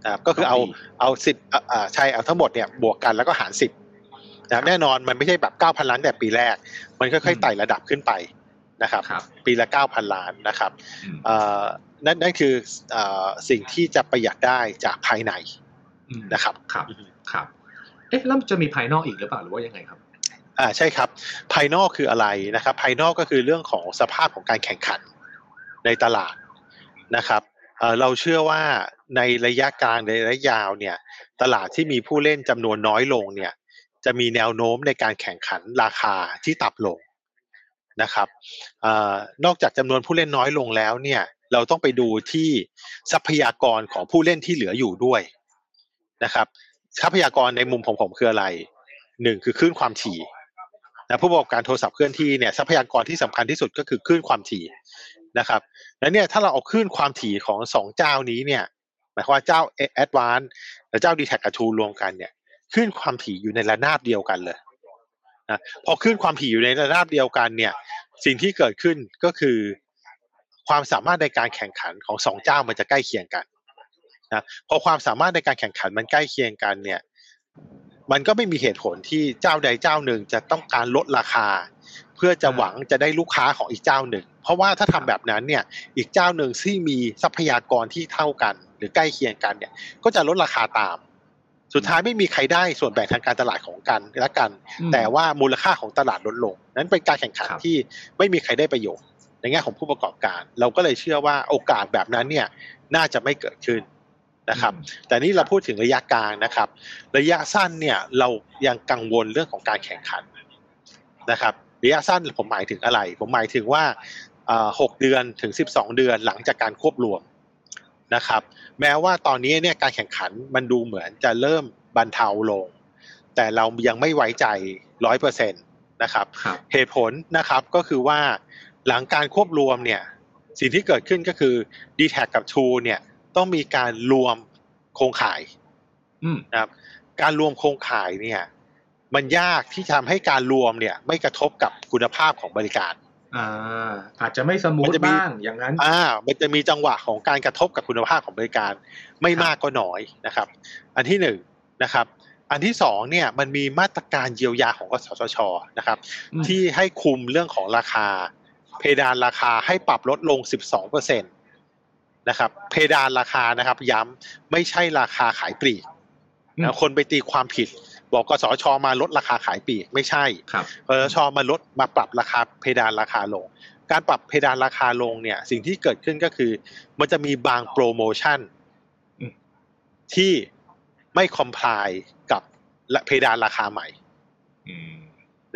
นะครับก็คือเอา10ใช่เอาทั้งหมดเนี่ยบวกกันแล้วก็หาร10นะแน่นอนมันไม่ใช่แบบ 9,000 ล้านแบบปีแรกมันค่อยๆไต่ระดับขึ้นไปนะครับปีละ 9,000 ล้านนะครับนั่นคือสิ่งที่จะประหยัดได้จากภายในนะครับครับ เอ๊ะแล้วจะมีภายนอกอีกหรือเปล่าหรือว่ายังไงครับใช่ครับภายนอกคืออะไรนะครับภายนอกก็คือเรื่องของสภาพของการแข่งขันในตลาดนะครับเราเชื่อว่าในระยะกลางในระยะยาวเนี่ยตลาดที่มีผู้เล่นจำนวนน้อยลงเนี่ยจะมีแนวโน้มในการแข่งขันราคาที่ต่ำลงนะครับนอกจากจำนวนผู้เล่นน้อยลงแล้วเนี่ยเราต้องไปดูที่ทรัพยากรของผู้เล่นที่เหลืออยู่ด้วยนะครับทรัพยากรในมุมของผมคืออะไรหนึ่งคือคลื่นความถี่นะผู้ประกอบการโทรศัพท์เคลื่อนที่เนี่ยทรัพยากรที่สำคัญที่สุดก็คือคลื่นความถี่นะครับแล้วเนี่ยถ้าเราเอาคลื่นความถี่ของสองเจ้านี้เนี่ยหมายความว่าเจ้า Advanced และเจ้า DTAC กับ TRUEE รวมกันเนี่ยคลื่นความถี่อยู่ในระนาบเดียวกันเลยนะพอคลื่นความถี่อยู่ในระนาบเดียวกันเนี่ยสิ่งที่เกิดขึ้นก็คือความสามารถในการแข่งขันของสองเจ้ามันจะใกล้เคียงกันนะพอความสามารถในการแข่งขันมันใกล้เคียงกันเนี่ยมันก็ไม่มีเหตุผลที่เจ้าใดเจ้าหนึ่งจะต้องการลดราคาเพื่อจะหวังจะได้ลูกค้าของอีกเจ้าหนึ่งเพราะว่าถ้าทำแบบนั้นเนี่ยอีกเจ้าหนึ่งที่มีทรัพยากรที่เท่ากันหรือใกล้เคียงกันเนี่ยก็จะลดราคาตามสุดท้ายไม่มีใครได้ส่วนแบ่งทางการตลาดของกันและกันแต่ว่ามูลค่าของตลาดลดลงนั้นเป็นการแข่งขันที่ไม่มีใครได้ประโยชน์ในแง่ของผู้ประกอบการเราก็เลยเชื่อว่าโอกาสแบบนั้นเนี่ยน่าจะไม่เกิดขึ้นนะครับแต่นี่เราพูดถึงระยะกลางนะครับระยะสั้นเนี่ยเรายังกังวลเรื่องของการแข่งขันนะครับระยะสั้นผมหมายถึงอะไรผมหมายถึงว่า6เดือนถึง12เดือนหลังจากการควบรวมนะครับแม้ว่าตอนนี้เนี่ยการแข่งขันมันดูเหมือนจะเริ่มบรรเทาลงแต่เรายังไม่ไว้ใจ 100% นะครับเหตุผลนะครับก็คือว่าหลังการควบรวมเนี่ยสิ่งที่เกิดขึ้นก็คือ DTAC กับ TRUE เนี่ยต้องมีการรวมโครงข่ายนะครับการรวมโครงข่ายเนี่ยมันยากที่ทำให้การรวมเนี่ยไม่กระทบกับคุณภาพของบริการอาจจะไม่สมูทบ้างอย่างนั้นมันจะมีจังหวะของการกระทบกับคุณภาพของบริการไม่มากก็น้อยนะครับอันที่1นะครับอันที่2เนี่ยมันมีมาตรการเยียวยาของกสทช.นะครับที่ให้คุมเรื่องของราคาเพดานราคาให้ปรับลดลง 12% นะครับเพดานราคานะครับย้ำไม่ใช่ราคาขายปลีกนะคนไปตีความผิดบอกกสทช.มาลดราคาขายปลีกไม่ใช่กสทช.มาปรับราคาเพดานราคาลงการปรับเพดานราคาลงเนี่ยสิ่งที่เกิดขึ้นก็คือมันจะมีบางโปรโมชั่นที่ไม่คอมไพล์กับเพดานราคาใหม่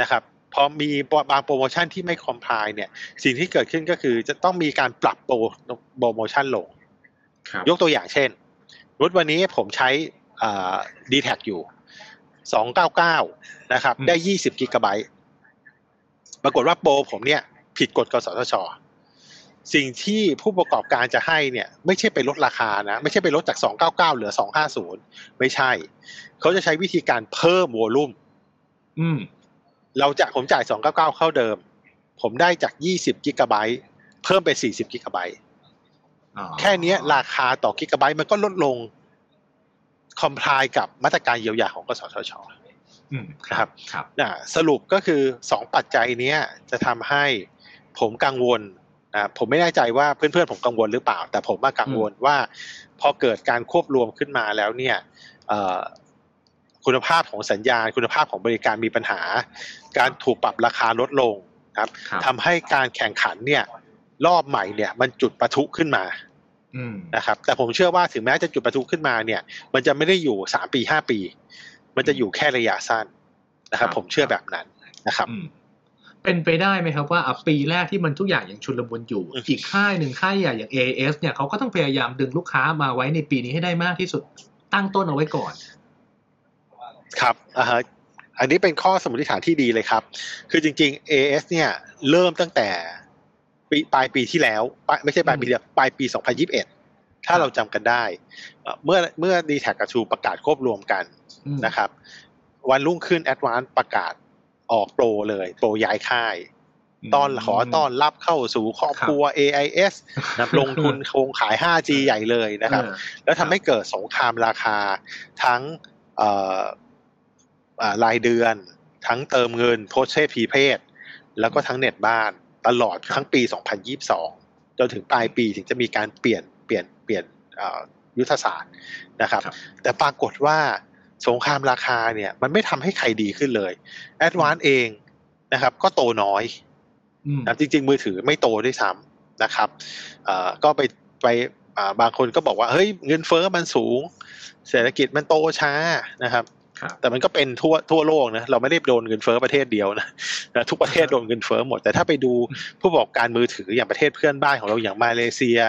นะครับพอมีบางโปรโมชั่นที่ไม่คอมไพล์เนี่ยสิ่งที่เกิดขึ้นก็คือจะต้องมีการปรับโปรโมชั่นลงยกตัวอย่างเช่นรถวันนี้ผมใช้DTAC อยู่299นะครับได้20กิกะไบต์ปรากฏว่าโปรผมเนี่ยผิดกฎกสทช.สิ่งที่ผู้ประกอบการจะให้เนี่ยไม่ใช่ไปลดราคานะไม่ใช่ไปลดจาก299เหลือ250ไม่ใช่เขาจะใช้วิธีการเพิ่มวอลลุ่มเราจะผมจ่าย299เข้าเดิมผมได้จาก20กิกะไบต์เพิ่มไป40กิกะไบต์แค่นี้ราคาต่อกิกะไบต์มันก็ลดลงคอมพลายกับมาตรการเยียวยาของกสทช.ครับสรุปก็คือ2ปัจจัยนี้จะทำให้ผมกังวลผมไม่แน่ใจว่าเพื่อนๆผมกังวลหรือเปล่าแต่ผมกังวลว่าพอเกิดการควบรวมขึ้นมาแล้วเนี่ยคุณภาพของสัญญาณคุณภาพของบริการมีปัญหาการถูกปรับราคาลดลงครับทำให้การแข่งขันเนี่ยรอบใหม่เนี่ยมันจุดปะทุขึ้นมานะครับแต่ผมเชื่อว่าถึงแม้จะจุดประทุขึ้นมาเนี่ยมันจะไม่ได้อยู่3ปี5ปีมันจะอยู่แค่ระยะสั้นนะครับผมเชื่อแบบนั้นนะครับเป็นไปได้ไหมครับว่าปีแรกที่มันทุกอย่างยังชุลมุนอยู่อีกค่ายหนึ่งค่ายใหญ่อย่าง AAS เนี่ยเขาก็ต้องพยายามดึงลูกค้ามาไว้ในปีนี้ให้ได้มากที่สุดตั้งต้นเอาไว้ก่อนครับอันนี้เป็นข้อสมมติฐานที่ดีเลยครับคือจริงๆ AAS เนี่ยเริ่มตั้งแต่ปลายปีที่แล้วไม่ใช่ปลายปีเดียวปลายปี2021ถ้าเราจำกันได้เมื่อ DTAC กับ TRUE ประกาศควบรวมกันนะครับวันรุ่งขึ้น Advanced ประกาศออกโปรเลยโปรย้ายค่ายขอต้อนรับเข้าสู่ครอบครัว AIS นะลงทุนโครงขาย 5G ใหญ่เลยนะครับแล้วทำให้เกิดสงครามราคาทั้งรายเดือนทั้งเติมเงินโพสเชสพีเพดแล้วก็ทั้งเน็ตบ้านตลอดทั้งปี2022จนถึงปลายปีถึงจะมีการเปลี่ยนยุทธศาสตร์นะครับแต่ปรากฏว่า สงครามราคาเนี่ยมันไม่ทำให้ใครดีขึ้นเลย Advanced เองนะครับก็โตน้อยนะจริงๆมือถือไม่โตด้วยซ้ำนะครับก็ไปบางคนก็บอกว่าเฮ้ยเงินเฟ้อมันสูงเศรษฐกิจมันโตช้านะครับแต่มันก็เป็นทั่วโลกนะเราไม่ได้โดนเงินเฟ้อประเทศเดียวนะทุกประเทศโดนเงินเฟ้อหมดแต่ถ้าไปดูผู้ประกอบการมือถืออย่างประเทศเพื่อนบ้านของเราอย่างมาเลเซีย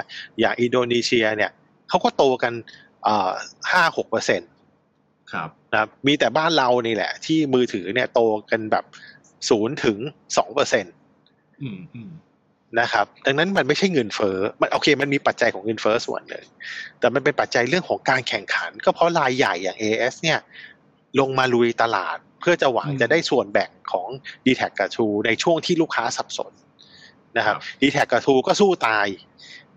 อย่างอินโดนีเซียเนี่ยเขาก็โตกัน5-6%ครับนะมีแต่บ้านเรานี่แหละที่มือถือเนี่ยโตกันแบบ0-2%นะครับดังนั้นมันไม่ใช่เงินเฟ้อมันโอเคมันมีปัจจัยของเงินเฟ้อส่วนหนึ่งแต่มันเป็นปัจจัยเรื่องของการแข่งขันก็เพราะรายใหญ่อย่าง AS เนี่ยลงมาลุยตลาดเพื่อจะหวังจะได้ส่วนแบ่งของ DTAC กับ TRUE ในช่วงที่ลูกค้าสับสนนะครับ DTAC กับ TRUE ก็สู้ตาย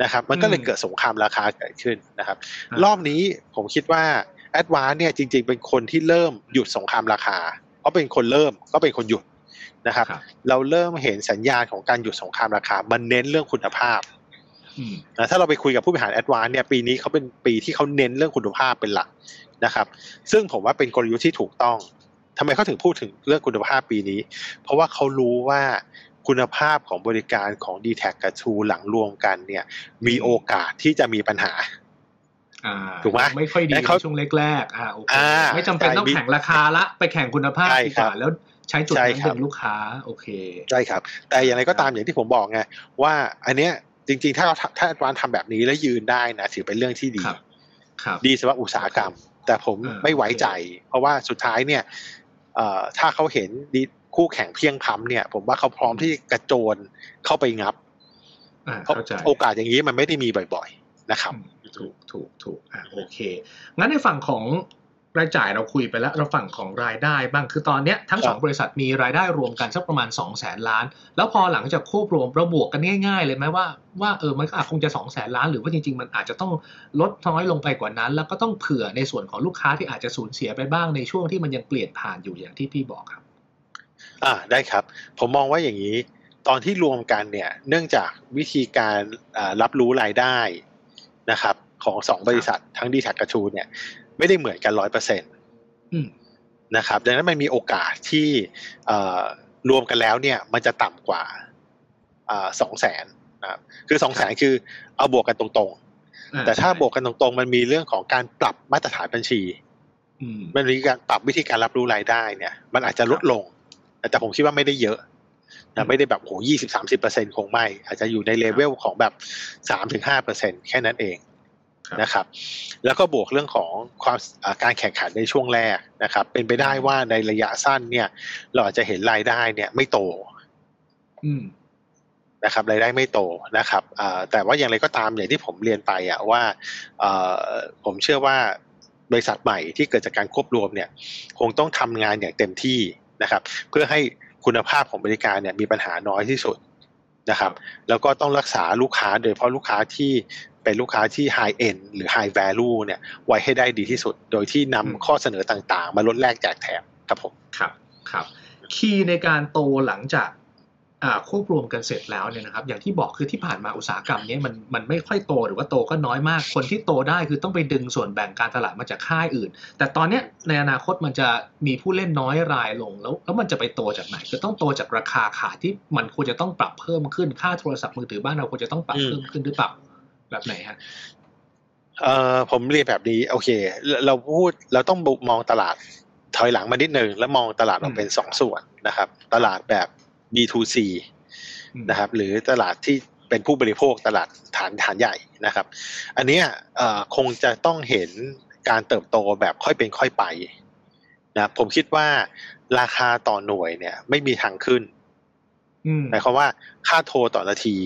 นะครับมันก็เลยเกิดสงครามราคาเกิดขึ้นนะครับรอบนี้ผมคิดว่า Advanced เนี่ยจริงๆเป็นคนที่เริ่มหยุดสงครามราคาเพราะเป็นคนเริ่มก็เป็นคนหยุดนะครับเราเริ่มเห็นสัญญาณของการหยุดสงครามราคามันเน้นเรื่องคุณภาพถ้าเราไปคุยกับผู้บริหาร Advanced เนี่ยปีนี้เขาเป็นปีที่เขาเน้นเรื่องคุณภาพเป็นหลักนะครับซึ่งผมว่าเป็นกลยุทธ์ที่ถูกต้องทำไมเขาถึงพูดถึงเรื่องคุณภาพปีนี้เพราะว่าเขารู้ว่าคุณภาพของบริการของ DTAC กับ TRUE หลังรวมกันเนี่ยมีโอกาสที่จะมีปัญหาถูกไหมไม่ค่อยดีในช่วงแรกๆโอเคไม่จำเป็นต้องแข่งราคาละไปแข่งคุณภาพดีกว่าแล้วใช้จุดนั้นเป็นลูกค้าโอเคใช่ครับแต่อย่างไรก็ตามอย่างที่ผมบอกไงว่าอันเนี้ยจริงๆถ้าร้านทำแบบนี้แล้วยืนได้นะถือเป็นเรื่องที่ดีดีสำหรับอุตสาหกรรมแต่ผมไม่ไว้ใจเพราะว่าสุดท้ายเนี่ยถ้าเขาเห็นคู่แข่งเพียงพำเนี่ยผมว่าเขาพร้อมที่กระโจนเข้าไปงับเพราะโอกาสอย่างนี้มันไม่ได้มีบ่อยๆนะครับถูกโอเคงั้นในฝั่งของรายจ่ายเราคุยไปแล้วเราฝั่งของรายได้บ้างคือตอนเนี้ยทั้ง2บริษัทมีรายได้รวมกันสักประมาณ 200,000 ล้านแล้วพอหลังจากควบรวมระบวกกันง่ายๆเลยมั้ยว่ามันอาจคงจะ 200,000 ล้านหรือว่าจริงๆมันอาจจะต้องลดน้อยลงไปกว่านั้นแล้วก็ต้องเผื่อในส่วนของลูกค้าที่อาจจะสูญเสียไปบ้างในช่วงที่มันยังเปลี่ยนผ่านอยู่อย่างที่พี่บอกครับได้ครับผมมองว่าอย่างนี้ตอนที่รวมกันเนี่ยเนื่องจากวิธีการรับรู้รายได้นะครับของ2บริษัททั้ง DTAC กับ TRUE เนี่ยไม่ได้เหมือนกัน 100% นะครับดังนั้นมันมีโอกาสที่รวมกันแล้วเนี่ยมันจะต่ำกว่า200,000นะครับคือ200,000คือเอาบวกกันตรงๆแต่ถ้าบวกกันตรงๆมันมีเรื่องของการปรับมาตรฐานบัญชีมันมีการปรับวิธีการรับรู้รายได้เนี่ยมันอาจจะลดลงแต่ผมคิดว่าไม่ได้เยอะนะไม่ได้แบบโห 20-30% คงไม่อาจจะอยู่ในเลเวลของแบบ 3-5% แค่นั้นเองนะครับแล้วก็บวกเรื่องของความการแข่งขันในช่วงแรกนะครับเป็นไปได้ว่าในระยะสั้นเนี่ยเราอาจจะเห็นรายได้เนี่ยไม่โตนะครับรายได้ไม่โตนะครับแต่ว่าอย่างไรก็ตามอย่างที่ผมเรียนไปอ่ะว่าผมเชื่อว่าบริษัทใหม่ที่เกิดจากการควบรวมเนี่ยคงต้องทำงานอย่างเต็มที่นะครับเพื่อให้คุณภาพของบริการเนี่ยมีปัญหาน้อยที่สุดนะครับแล้วก็ต้องรักษาลูกค้าโดยเฉพาะลูกค้าที่เป็นลูกค้าที่ high end หรือ high value เนี่ยไว้ให้ได้ดีที่สุดโดยที่นำข้อเสนอต่างๆมาลดแลกแจกแถมครับผมครับคีย์ในการโตหลังจากควบรวมกันเสร็จแล้วเนี่ยนะครับอย่างที่บอกคือที่ผ่านมาอุตสาหกรรมนี้มันไม่ค่อยโตหรือว่าโตก็น้อยมากคนที่โตได้คือต้องไปดึงส่วนแบ่งการตลาดมาจากค่ายอื่นแต่ตอนนี้ในอนาคตมันจะมีผู้เล่นน้อยรายลงแล้วมันจะไปโตจากไหนจะต้องโตจากราคาขายที่มันควรจะต้องปรับเพิ่มขึ้นค่าโทรศัพท์มือถือบ้านเราควรจะต้องปรับเพิ่มขึ้นหรือเปล่าแบบไหนฮะผมเรียนแบบนี้โอเคเราพูดเราต้องมองตลาดถอยหลังมานิดนึงแล้วมองตลาดออกเป็น2ส่วนนะครับตลาดแบบB2C นะครับหรือตลาดที่เป็นผู้บริโภคตลาดฐานใหญ่นะครับอันนี้คงจะต้องเห็นการเติบโตแบบค่อยเป็นค่อยไปนะผมคิดว่าราคาต่อหน่วยเนี่ยไม่มีทางขึ้นหมายความว่าค่าโทรต่อนาที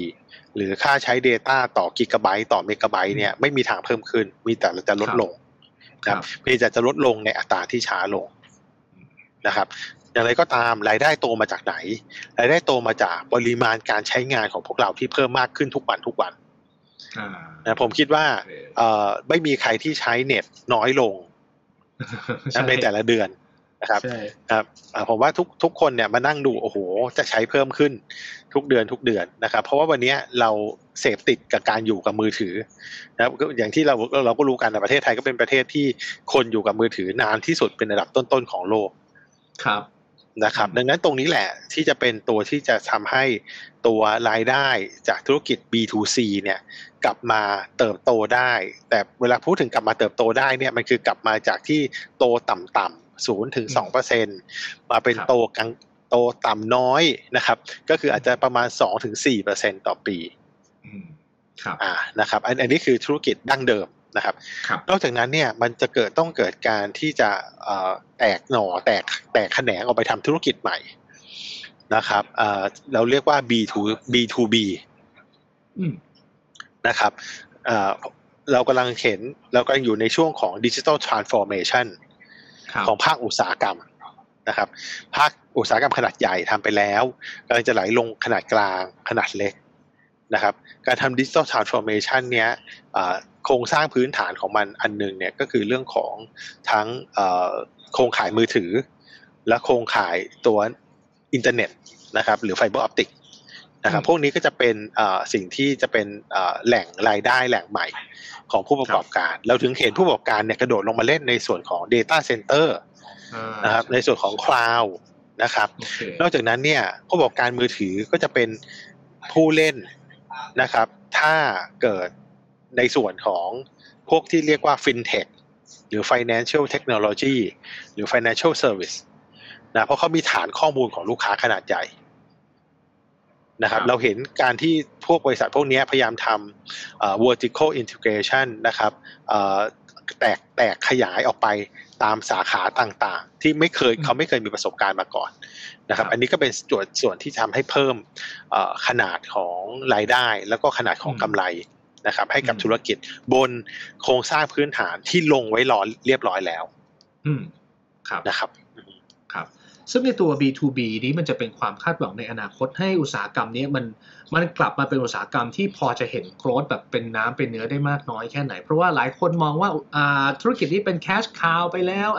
หรือค่าใช้ data ต่อกิกะไบต์ต่อเมกะไบต์เนี่ยไม่มีทางเพิ่มขึ้นมีแต่จะลดลงครับมีแต่จะลดลงในอัตราที่ช้าลงนะครับอย่างไรก็ตามรายได้โตมาจากไหนรายได้โตมาจากปริมาณการใช้งานของพวกเราที่เพิ่มมากขึ้นทุกวันนะผมคิดว่าไม่มีใครที่ใช้เน็ตน้อยลงในแต่ละเดือน นะครับผมว่าทุกคนเนี่ยมานั่งดูโอ้โหจะใช้เพิ่มขึ้นทุกเดือนนะครับเพราะว่าวันนี้เราเสพติดกับการอยู่กับมือถือนะครับอย่างที่เราก็รู้กันนะประเทศไทยก็เป็นประเทศที่คนอยู่กับมือถือนานที่สุดเป็นระดับต้นๆของโลกครับนะครับดังนั้นตรงนี้แหละที่จะเป็นตัวที่จะทำให้ตัวรายได้จากธุรกิจ B2C เนี่ยกลับมาเติบโตได้แต่เวลาพูดถึงกลับมาเติบโตได้เนี่ยมันคือกลับมาจากที่โตต่ำๆ 0-2% มาเป็นโตกลางโตต่ำน้อยนะครับก็คืออาจจะประมาณ 2-4% ต่อปีครับนะครับอันนี้คือธุรกิจดั้งเดิมนะครับนอกจากนั้นเนี่ยมันจะต้องเกิดการที่จะแตกหน่อแตกแขนงออกไปทำธุรกิจใหม่นะครับเราเรียกว่า B2B นะครับเรากำลังอยู่ในช่วงของ Digital Transformation ของภาคอุตสาหกรรมนะครับภาคอุตสาหกรรมขนาดใหญ่ทำไปแล้วกำลังจะไหลลงขนาดกลางขนาดเล็กนะครับการทำ Digital Transformation เนี้ยโครงสร้างพื้นฐานของมันอันนึงเนี่ยก็คือเรื่องของทั้งโครงข่ายมือถือและโครงข่ายตัวอินเทอร์เน็ตนะครับหรือไฟเบอร์ออปติกนะครับพวกนี้ก็จะเป็นสิ่งที่จะเป็นแหล่งรายได้แหล่งใหม่ของผู้ประกอบการเราถึงเห็นผู้ประกอบการเนี่ยกระโดดลงมาเล่นในส่วนของ Data Center นะครับในส่วนของ Cloud นะครับนอกจากนั้นเนี่ยผู้ประกอบการมือถือก็จะเป็นผู้เล่นนะครับถ้าเกิดในส่วนของพวกที่เรียกว่า FinTech หรือ Financial Technology หรือ Financial Service นะเพราะเขามีฐานข้อมูลของลูกค้าขนาดใหญ่นะครับเราเห็นการที่พวกบริษัทพวกนี้พยายามทำvertical integration นะครับแตกขยายออกไปตามสาขาต่างๆที่เขาไม่เคยมีประสบการณ์มาก่อนนะครับอันนี้ก็เป็นส่วนที่ทำให้เพิ่มขนาดของรายได้แล้วก็ขนาดของกำไรนะครับให้กับธุรกิจบนโครงสร้างพื้นฐานที่ลงไว้รอเรียบร้อยแล้วครับนะครับครับซึ่งในตัว B2B นี้มันจะเป็นความคาดหวังในอนาคตให้อุตสาหกรรมนี้มันกลับมาเป็นอุตสาหกรรมที่พอจะเห็นโกรธแบบเป็นน้ำเป็นเนื้อได้มากน้อยแค่ไหนเพราะว่าหลายคนมองว่าธุรกิจนี้เป็น cash cow ไปแล้ว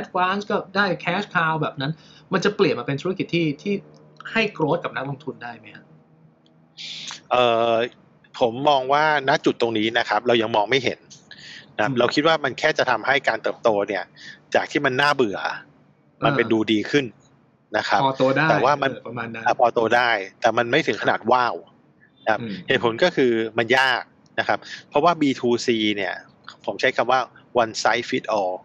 Advanced ก็ได้ cash cow แบบนั้นมันจะเปลี่ยนมาเป็นธุรกิจที่ให้โกรธกับนักลงทุนได้ไหมครับผมมองว่าณจุดตรงนี้นะครับเรายังมองไม่เห็นนะครับเราคิดว่ามันแค่จะทำให้การเติบโตเนี่ยจากที่มันน่าเบื่อมันเป็นดูดีขึ้นนะครับพอโตได้แต่ว่ามันประมาณนั้นพอโตได้แต่มันไม่ถึงขนาดว้าวนะครับเหตุผลก็คือมันยากนะครับเพราะว่า B2C เนี่ยผมใช้คำว่า one size fit all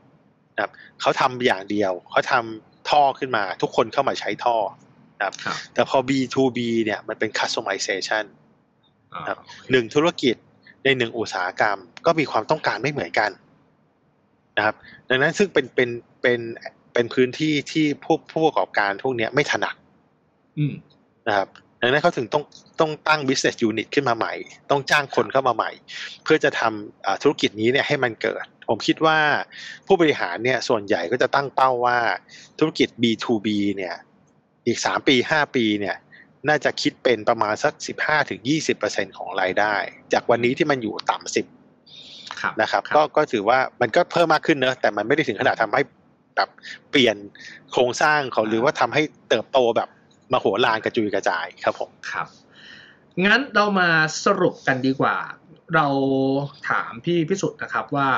นะครับเขาทำอย่างเดียวเขาทำท่อขึ้นมาทุกคนเข้ามาใช้ท่อนะครับแต่พอ B2B เนี่ยมันเป็น customizationหนึ่งธุรกิจในหนึ่งอุตสาหกรรมก็มีความต้องการไม่เหมือนกันนะครับดังนั้นซึ่งเป็นพื้นที่ที่ผู้ประกอบการพวกนี้ไม่ถนัดนะครับดังนั้นเขาถึงต้องตั้ง business unit ขึ้นมาใหม่ต้องจ้างคนเข้ามาใหม่เพื่อจะทำธุรกิจนี้เนี่ยให้มันเกิดผมคิดว่าผู้บริหารเนี่ยส่วนใหญ่ก็จะตั้งเป้าว่าธุรกิจ B2B เนี่ยอีก3ปี5ปีเนี่ยน่าจะคิดเป็นประมาณสัก 15-20% ของรายได้จากวันนี้ที่มันอยู่ต่ำ10นะครับก็ถือว่ามันก็เพิ่มมากขึ้นเนอะแต่มันไม่ได้ถึงขนาดทำให้แบบเปลี่ยนโครงสร้างของหรือว่าทำให้เติบโตแบบมโหฬารกระจุยกระจายครับผมครับงั้นเรามาสรุปกันดีกว่าเราถามพี่พิสุทธิ์นะครับว่า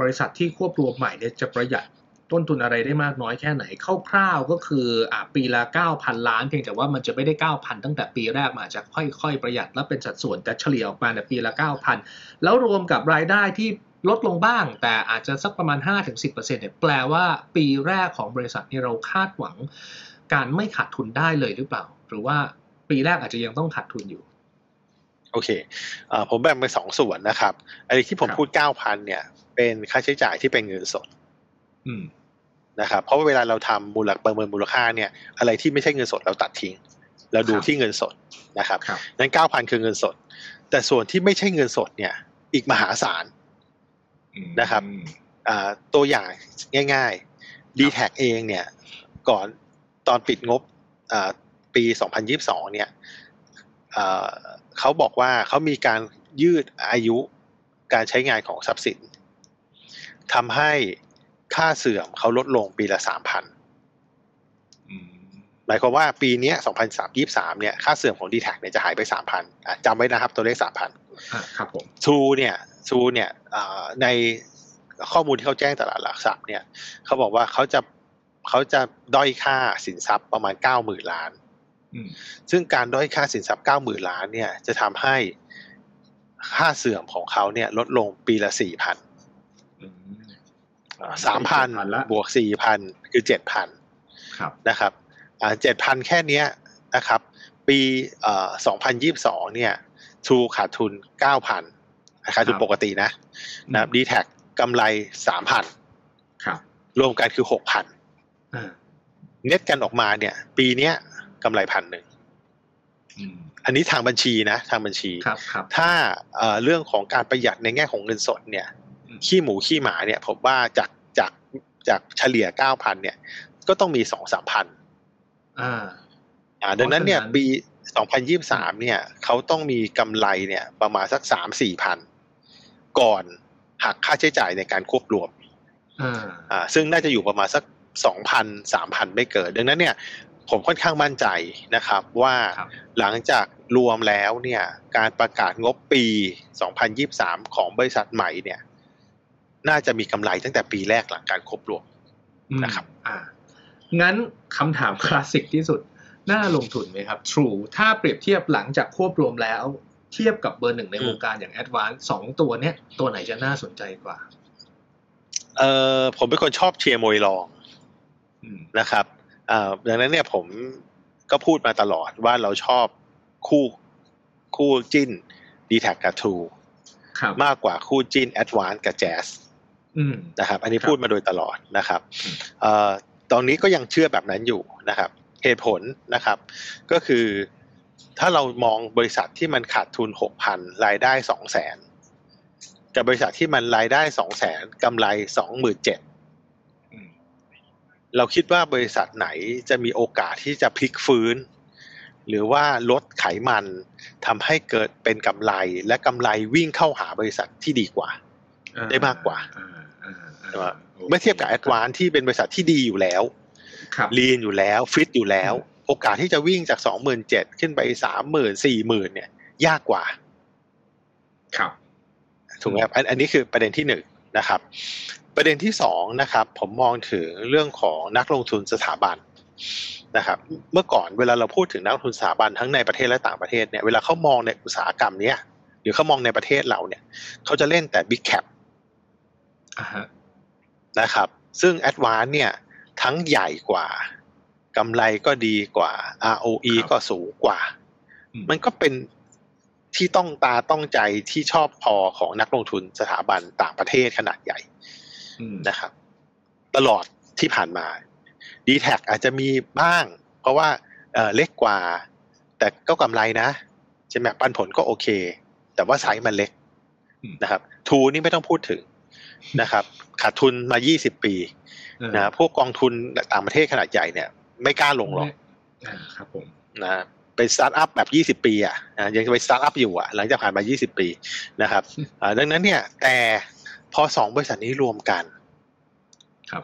บริษัทที่ควบรวมใหม่เนี่ยจะประหยัดต้นทุนอะไรได้มากน้อยแค่ไหนคร่าวๆก็คือปีละ 9,000 ล้านเพียงแต่ว่ามันจะไม่ได้ 9,000 ตั้งแต่ปีแรกมาจะค่อยๆประหยัดและเป็นสัดส่วนแต่เฉลี่ยออกมาในปีละ 9,000 แล้วรวมกับรายได้ที่ลดลงบ้างแต่อาจจะสักประมาณ 5-10% เนี่ยแปลว่าปีแรกของบริษัทนี่เราคาดหวังการไม่ขาดทุนได้เลยหรือเปล่าหรือว่าปีแรกอาจจะยังต้องขาดทุนอยู่โอเคผมแบ่งเป็น2ส่วนนะครับอันที่ผมพูด 9,000 เนี่ยเป็นค่าใช้จ่ายที่เป็นเงินสดนะครับเพราะว่าเวลาเราทำประเมินมูลค่าเนี่ยอะไรที่ไม่ใช่เงินสดเราตัดทิ้งเราดูที่เงินสดนะครับนั้น 9,000 คือเงินสดแต่ส่วนที่ไม่ใช่เงินสดเนี่ยอีกมหาศาลนะครับตัวอย่างง่ายๆ DTAC เองเนี่ยก่อนตอนปิดงบปี 2022 เนี่ยเขาบอกว่าเขามีการยืดอายุการใช้งานของทรัพย์สินทำให้ค่าเสื่อมเขาลดลงปีละ 3,000 หมายความว่าปีนี้2023เนี่ยค่าเสื่อมของ DTAC เนี่ยจะหายไป 3,000 จำไว้นะครับตัวเลข 3,000 ครับผม True เนี่ยในข้อมูลที่เขาแจ้งตลาดหลักทรัพย์เนี่ยเขาบอกว่าเขาจะด้อยค่าสินทรัพย์ประมาณ 90,000 ล้านซึ่งการด้อยค่าสินทรัพย์ 90,000 ล้านเนี่ยจะทำให้ค่าเสื่อมของเขาเนี่ยลดลงปีละ 4,000 3,000 บวก 4,000 คือ 7,000 ครับนะครับ7,000 แค่เนี้ยนะครับปี2022เนี่ย True ขาดทุน 9,000 ขาดทุนปกตินะนะครับ DTAC กำไร 3,000 ครับรวมกันคือ 6,000 เน็ตกันออกมาเนี่ยปีเนี้ยกำไร 1,000 อันนี้ทางบัญชีนะทางบัญชีถ้าเรื่องของการประหยัดในแง่ของเงินสดเนี่ยขี้หมูขี้หมาเนี่ยผมว่าจากเฉลี่ย 9,000 เนี่ยก็ต้องมี 2-3,000 ดังนั้นเนี่ยปี2023เนี่ยเขาต้องมีกำไรเนี่ยประมาณสัก 3-4,000 ก่อนหักค่าใช้จ่ายในการควบรวมซึ่งน่าจะอยู่ประมาณสัก 2,000 3,000 ไม่เกินดังนั้นเนี่ยผมค่อนข้างมั่นใจนะครับว่าหลังจากรวมแล้วเนี่ยการประกาศงบปี2023ของบริษัทใหม่เนี่ยน่าจะมีกำไรตั้งแต่ปีแรกหลังการครบรวมนะครับงั้นคำถามคลาสสิกที่สุดน่าลงทุนไหมครับ True ถ้าเปรียบเทียบหลังจากควบรวมแล้วเทียบกับเบอร์หนึ่งในวงการอย่าง Advanced 2ตัวเนี้ยตัวไหนจะน่าสนใจกว่าผมเป็นคนชอบเชียร์มวยรองนะครับดังนั้นเนี่ยผมก็พูดมาตลอดว่าเราชอบคู่จิ้น DTAC กับ True มากกว่าคู่จิ้น Advanced กับ Jazz นะครับอันนี้พูดมาโดยตลอดนะครับตอนนี้ก็ยังเชื่อแบบนั้นอยู่นะครับเหตุผลนะครับก็คือถ้าเรามองบริษัทที่มันขาดทุน 6,000 รายได้ 200,000 กับบริษัทที่มันรายได้ 200,000 กำไร 27,000เราคิดว่าบริษัทไหนจะมีโอกาสที่จะพลิกฟื้นหรือว่าลดไขมันทำให้เกิดเป็นกำไรและกำไรวิ่งเข้าหาบริษัทที่ดีกว่าได้มากกว่าเมื่อเทียบกับ Advanced ที่เป็นบริษัทที่ดีอยู่แล้วลีนอยู่แล้วฟิตอยู่แล้วโอกาสที่จะวิ่งจาก 27,000 ขึ้นไป 30,000 40,000 เนี่ยยากกว่าครับถูกไหมครับอันนี้คือประเด็นที่1 นะครับประเด็นที่2นะครับผมมองถึงเรื่องของนักลงทุนสถาบันนะครับเมื่อก่อนเวลาเราพูดถึงนักลงทุนสถาบันทั้งในประเทศและต่างประเทศเนี่ยเวลาเขามองในอุตสาหกรรมเนี้ยหรือเขามองในประเทศเราเนี่ยเขาจะเล่นแต่ Big Cap นะครับซึ่ง Advanced เนี่ยทั้งใหญ่กว่ากำไรก็ดีกว่า ROE ก็สูงกว่ามันก็เป็นที่ต้องตาต้องใจที่ชอบพอของนักลงทุนสถาบันต่างประเทศขนาดใหญ่นะครับตลอดที่ผ่านมา DTAC อาจจะมีบ้างเพราะว่าเล็กกว่าแต่ก็กำไรนะใช่ไหมปันผลก็โอเคแต่ว่าไซส์มันเล็กนะครับTrueนี่ไม่ต้องพูดถึงนะครับขาดทุนมา20ปีนะพวกกองทุนต่างประเทศขนาดใหญ่เนี่ยไม่กล้าลงหรอกครับผมนะเป็นสตาร์ทอัพแบบ20ปีอ่ะยังจะไปสตาร์ทอัพอยู่อ่ะหลังจากผ่านมา20ปีนะครับดังนั้นเนี่ยแต่พอ2บริษัทนี้รวมกัน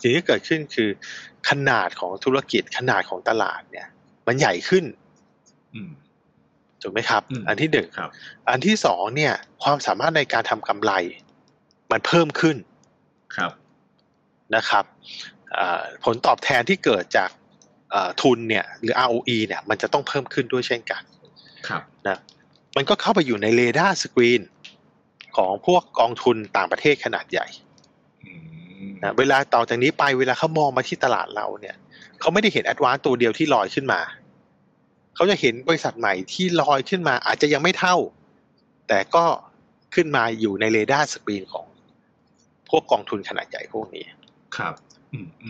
สิ่งที่เกิดขึ้นคือขนาดของธุรกิจขนาดของตลาดเนี่ยมันใหญ่ขึ้นถูกไหมครับอันที่หนึ่งอันที่สองเนี่ยความสามารถในการทำกำไรมันเพิ่มขึ้นนะครับผลตอบแทนที่เกิดจากทุนเนี่ยหรือ ROE เนี่ยมันจะต้องเพิ่มขึ้นด้วยเช่นกันนะมันก็เข้าไปอยู่ในเรดาร์สกรีนของพวกกองทุนต่างประเทศขนาดใหญ่นะเวลาต่อจากนี้ไปเวลาเขามองมาที่ตลาดเราเนี่ยเขาไม่ได้เห็น Advanced ตัวเดียวที่ลอยขึ้นมาเขาจะเห็นบริษัทใหม่ที่ลอยขึ้นมาอาจจะยังไม่เท่าแต่ก็ขึ้นมาอยู่ในเรดาร์สกรีนของพวกกองทุนขนาดใหญ่พวกนี้ครับ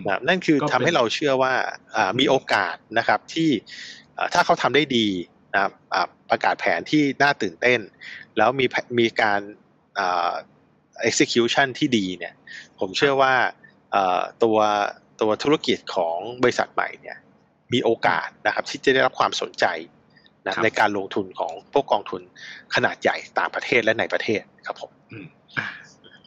นะนั่นคือทำให้เราเชื่อว่ามีโอกาสนะครับที่ถ้าเขาทำได้ดีนะครับประกาศแผนที่น่าตื่นเต้นแล้วมีการexecution ที่ดีเนี่ยผมเชื่อว่าตัวธุรกิจของบริษัทใหม่เนี่ยมีโอกาสนะครับที่จะได้รับความสนใจนะในการลงทุนของพวกกองทุนขนาดใหญ่ต่างประเทศและในประเทศครับผม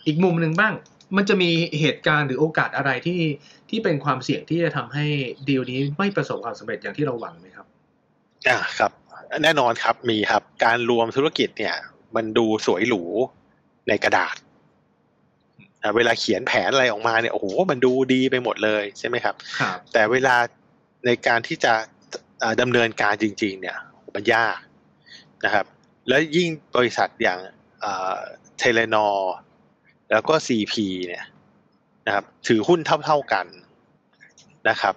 อีกมุมหนึ่งบ้างมันจะมีเหตุการณ์หรือโอกาสอะไรที่ ที่เป็นความเสี่ยงที่จะทำให้ดีลนี้ไม่ประสบความสำเร็จอย่างที่เราหวังไหมครับครับแน่นอนครับมีครับการรวมธุรกิจเนี่ยมันดูสวยหรูในกระดาษเวลาเขียนแผนอะไรออกมาเนี่ยโอ้โหมันดูดีไปหมดเลยใช่ไหมครับแต่เวลาในการที่จะดำเนินการจริงๆเนี่ยมันยากนะครับและยิ่งบริษัทอย่างเทเลนอร์แล้วก็ CP เนี่ยนะครับถือหุ้นเท่าๆกันนะครับ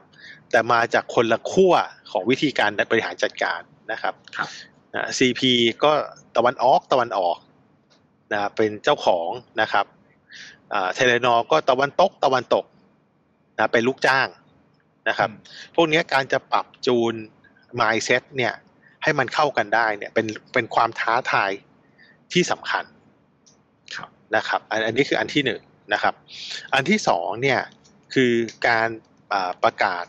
แต่มาจากคนละขั้วของวิธีการบริหารจัดการนะครับ CP ก็ตะวันออกนะเป็นเจ้าของนะครับเทเลนอร์ก็ตะวันตกนะเป็นลูกจ้างนะครับพวกนี้การจะปรับจูน mindset เนี่ยให้มันเข้ากันได้เนี่ยเป็นความท้าทายที่สำคัญนะครับอันนี้คืออันที่หนึ่งนะครับอันที่สองเนี่ยคือการประกาศ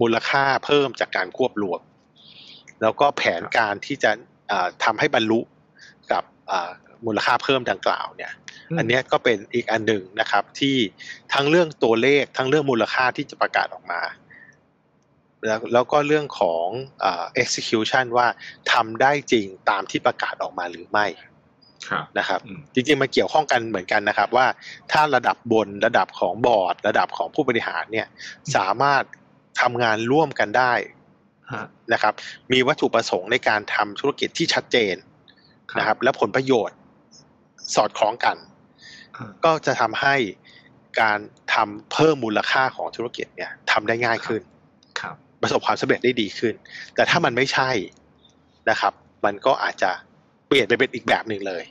มูลค่าเพิ่มจากการควบรวมแล้วก็แผนการที่จะทำให้บรรลุกับมูลค่าเพิ่มดังกล่าวเนี่ยอันนี้ก็เป็นอีกอันหนึ่งนะครับที่ทั้งเรื่องตัวเลขทั้งเรื่องมูลค่าที่จะประกาศออกมาแล้วก็เรื่องของexecution ว่าทำได้จริงตามที่ประกาศออกมาหรือไม่นะครับจริงๆมันเกี่ยวข้องกันเหมือนกันนะครับว่าถ้าระดับบนระดับของบอร์ดระดับของผู้บริหารเนี่ยสามารถทำงานร่วมกันได้นะครับมีวัตถุประสงค์ในการทำธุรกิจที่ชัดเจนนะครับและผลประโยชน์สอดคล้องกันก็จะทำให้การทำเพิ่มมูลค่าของธุรกิจเนี่ยทำได้ง่ายขึ้นประสบความสำเร็จได้ดีขึ้นแต่ถ้ามันไม่ใช่นะครับมันก็อาจจะเปลี่ยนไปเป็นอีกแบบหนึ่งเลย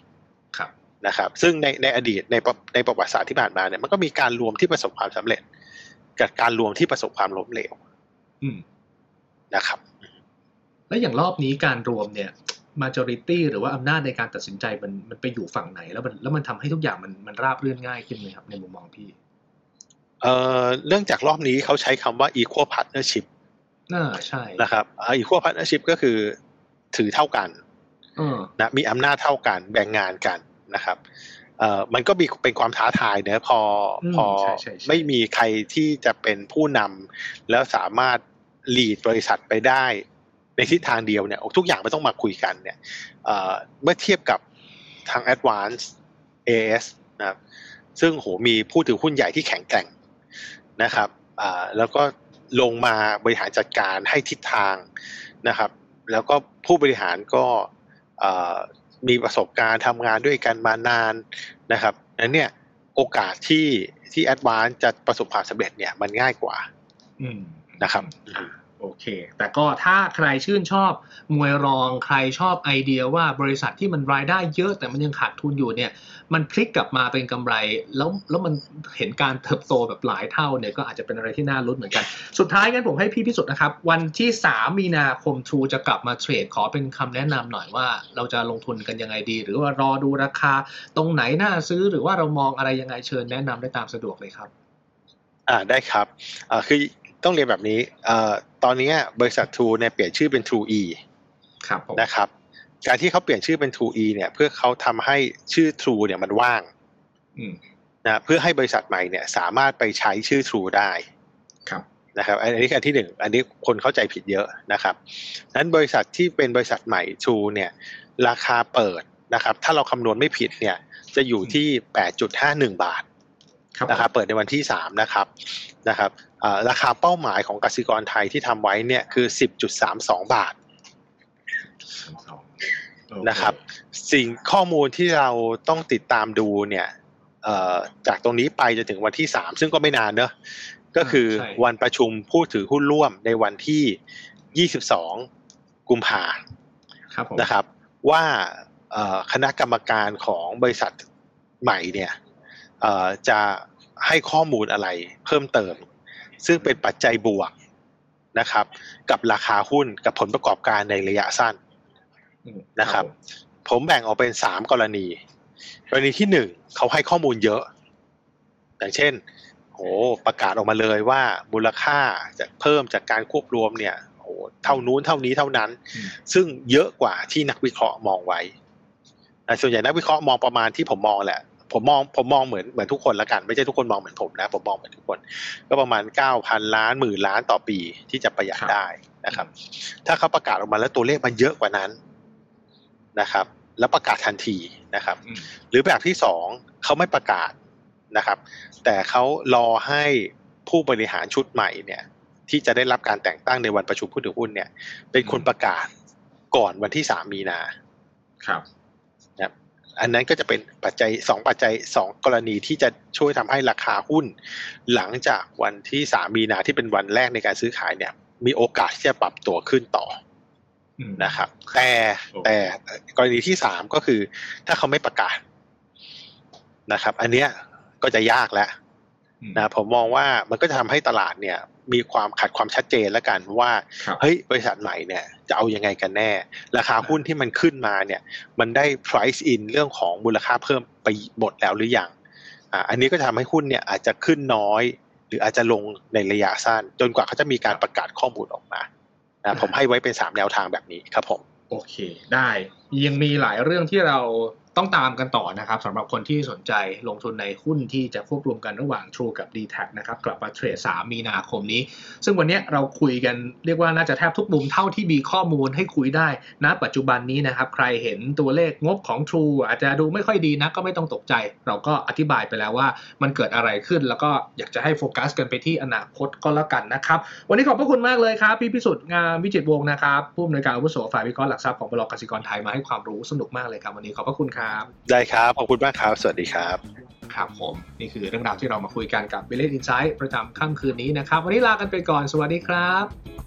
นะครับซึ่งในอดีตในประวัติศาสตร์ที่ผ่านมาเนี่ยมันก็มีการรวมที่ประสบความสำเร็จกับการรวมที่ประสบความล้มเหลวนะครับและอย่างรอบนี้การรวมเนี่ย majority หรือว่าอำนาจในการตัดสินใจมันไปอยู่ฝั่งไหนแล้วมันทำให้ทุกอย่างมันราบรื่นง่ายขึ้นไหมครับในมุมมองพี่เรื่องจากรอบนี้เขาใช้คำว่า equal partnership ใช่นะครับequal partnership ก็คือถือเท่ากันนะมีอำนาจเท่ากันแบ่งงานกันนะครับมันก็มีเป็นความท้าทายเนอะพอไม่มีใครที่จะเป็นผู้นำแล้วสามารถลีดบริษัทไปได้ในทิศทางเดียวเนี่ยทุกอย่างมันต้องมาคุยกันเนี่ยเมื่อเทียบกับทาง Advanced AS นะครับซึ่งโหมีผู้ถือหุ้นใหญ่ที่แข็งแกร่งนะครับแล้วก็ลงมาบริหารจัดการให้ทิศทางนะครับแล้วก็ผู้บริหารก็มีประสบการณ์ทำงานด้วยกันมานานนะครับนั้นเนี่ยโอกาสที่ Advanced จะประสบความสำเร็จเนี่ยมันง่ายกว่านะครับโอเคแต่ก็ถ้าใครชื่นชอบมวยรองใครชอบไอเดียว่าบริษัทที่มันรายได้เยอะแต่มันยังขาดทุนอยู่เนี่ยมันพลิกกลับมาเป็นกำไรแล้วมันเห็นการเติบโตแบบหลายเท่าเนี่ยก็อาจจะเป็นอะไรที่น่าลุ้นเหมือนกันสุดท้ายงั้นผมให้พี่พิสุทธิ์นะครับวันที่3มีนาคม True จะกลับมาเทรดขอเป็นคำแนะนำหน่อยว่าเราจะลงทุนกันยังไงดีหรือว่ารอดูราคาตรงไหนน่าซื้อหรือว่าเรามองอะไรยังไงเชิญแนะนำได้ตามสะดวกเลยครับได้ครับคือต้องเรียนแบบนี้ตอนนี้บริษัท True เนี่ยเปลี่ยนชื่อเป็น TRUEE ครับนะครับการที่เขาเปลี่ยนชื่อเป็น TRUEE เนี่ยเพื่อเขาทำให้ชื่อ True เนี่ยมันว่างนะเพื่อให้บริษัทใหม่เนี่ยสามารถไปใช้ชื่อ True ได้ครับนะครับอันนี้อันที่1อันนี้คนเข้าใจผิดเยอะนะครับนั้นบริษัทที่เป็นบริษัทใหม่ True เนี่ยราคาเปิดนะครับถ้าเราคำนวณไม่ผิดเนี่ยจะอยู่ที่ 8.51 บาทนะครับเปิดในวันที่3นะครับราคาเป้าหมายของกสิกรไทยที่ทำไว้เนี่ยคือ 10.32 บาทนะครับสิ่งข้อมูลที่เราต้องติดตามดูเนี่ยจากตรงนี้ไปจนถึงวันที่3ซึ่งก็ไม่นานเนอะก็คือวันประชุมผู้ถือหุ้นร่วมในวันที่22กุมภาพันธ์นะครับว่าคณะกรรมการของบริษัทใหม่เนี่ยจะให้ข้อมูลอะไรเพิ่มเติมซึ่งเป็นปัจจัยบวกนะครับกับราคาหุ้นกับผลประกอบการในระยะสั้นนะครับผมแบ่งออกเป็น3กรณีที่1เขาให้ข้อมูลเยอะอย่างเช่นโหประกาศออกมาเลยว่ามูลค่าจะเพิ่มจากการควบรวมเนี่ยโหเท่านู้นเท่านี้เท่านั้นซึ่งเยอะกว่าที่นักวิเคราะห์มองไว้ส่วนใหญ่นักวิเคราะห์มองประมาณที่ผมมองแหละผ ผมมองเหมือนทุกคนละกันไม่ใช่ทุกคนมองเหมือนผมนะผมมองเหมือนทุกคนก็ประมาณ 9,000 ล้าน 10,000 ล้านต่อปีที่จะประหยัดได้นะครับถ้าเขาประกาศออกมาแล้วตัวเลขมันเยอะกว่านั้นนะครับแล้วประกาศทันทีนะครับหรือแบบที่2เขาไม่ประกาศนะครับแต่เขารอให้ผู้บริหารชุดใหม่เนี่ยที่จะได้รับการแต่งตั้งในวันประชุมผู้ถือหุ้นเนี่ยเป็นคนประกาศก่อนวันที่3มีนาครับนะอันนั้นก็จะเป็นปัจจัย2ปัจจัย2กรณีที่จะช่วยทำให้ราคาหุ้นหลังจากวันที่3มีนาที่เป็นวันแรกในการซื้อขายเนี่ยมีโอกาสที่จะปรับตัวขึ้นต่อนะครับแต่กรณีที่3ก็คือถ้าเขาไม่ประกาศนะครับอันเนี้ยก็จะยากแล้วนะผมมองว่ามันก็จะทำให้ตลาดเนี่ยมีความขัดความชัดเจนแล้วกันว่าเฮ้ยบริษัทไหนเนี่ยจะเอายังไงกันแน่ราคาหุ้นที่มันขึ้นมาเนี่ยมันได้ price in เรื่องของมูลค่าเพิ่มไปหมดแล้วหรือยังอันนี้ก็ทำให้หุ้นเนี่ยอาจจะขึ้นน้อยหรืออาจจะลงในระยะสั้นจนกว่าเขาจะมีการประกาศข้อมูลออกมานะผมให้ไว้เป็น3แนวทางแบบนี้ครับผมโอเคได้ยังมีหลายเรื่องที่เราต้องตามกันต่อนะครับสำหรับคนที่สนใจลงทุนในหุ้นที่จะควบรวมกันระหว่าง True กับ DTAC นะครับกลับมาเทรด3มีนาคมนี้ซึ่งวันนี้เราคุยกันเรียกว่าน่าจะแทบทุกมุมเท่าที่มีข้อมูลให้คุยได้ณปัจจุบันนี้นะครับใครเห็นตัวเลขงบของ True อาจจะดูไม่ค่อยดีนะก็ไม่ต้องตกใจเราก็อธิบายไปแล้วว่ามันเกิดอะไรขึ้นแล้วก็อยากจะให้โฟกัสกันไปที่อนาคตก็แล้วกันนะครับวันนี้ขอบพระคุณมากเลยครับพี่พิสุทธิ์งามวิจิตรวงศ์นะครับผู้อำนวยการอาวุโสฝ่ายวิเคราะห์หลักทรัพย์ของบล.กสิกรไทยมาให้ความรู้สนุกมากเลยครับวันนี้ขอบพระคุณได้ครับขอบคุณมากครับสวัสดีครับครับผมนี่คือเรื่องราวที่เรามาคุยกันกับ Brilliant Insight ประจำค่ำคืนนี้นะครับวันนี้ลากันไปก่อนสวัสดีครับ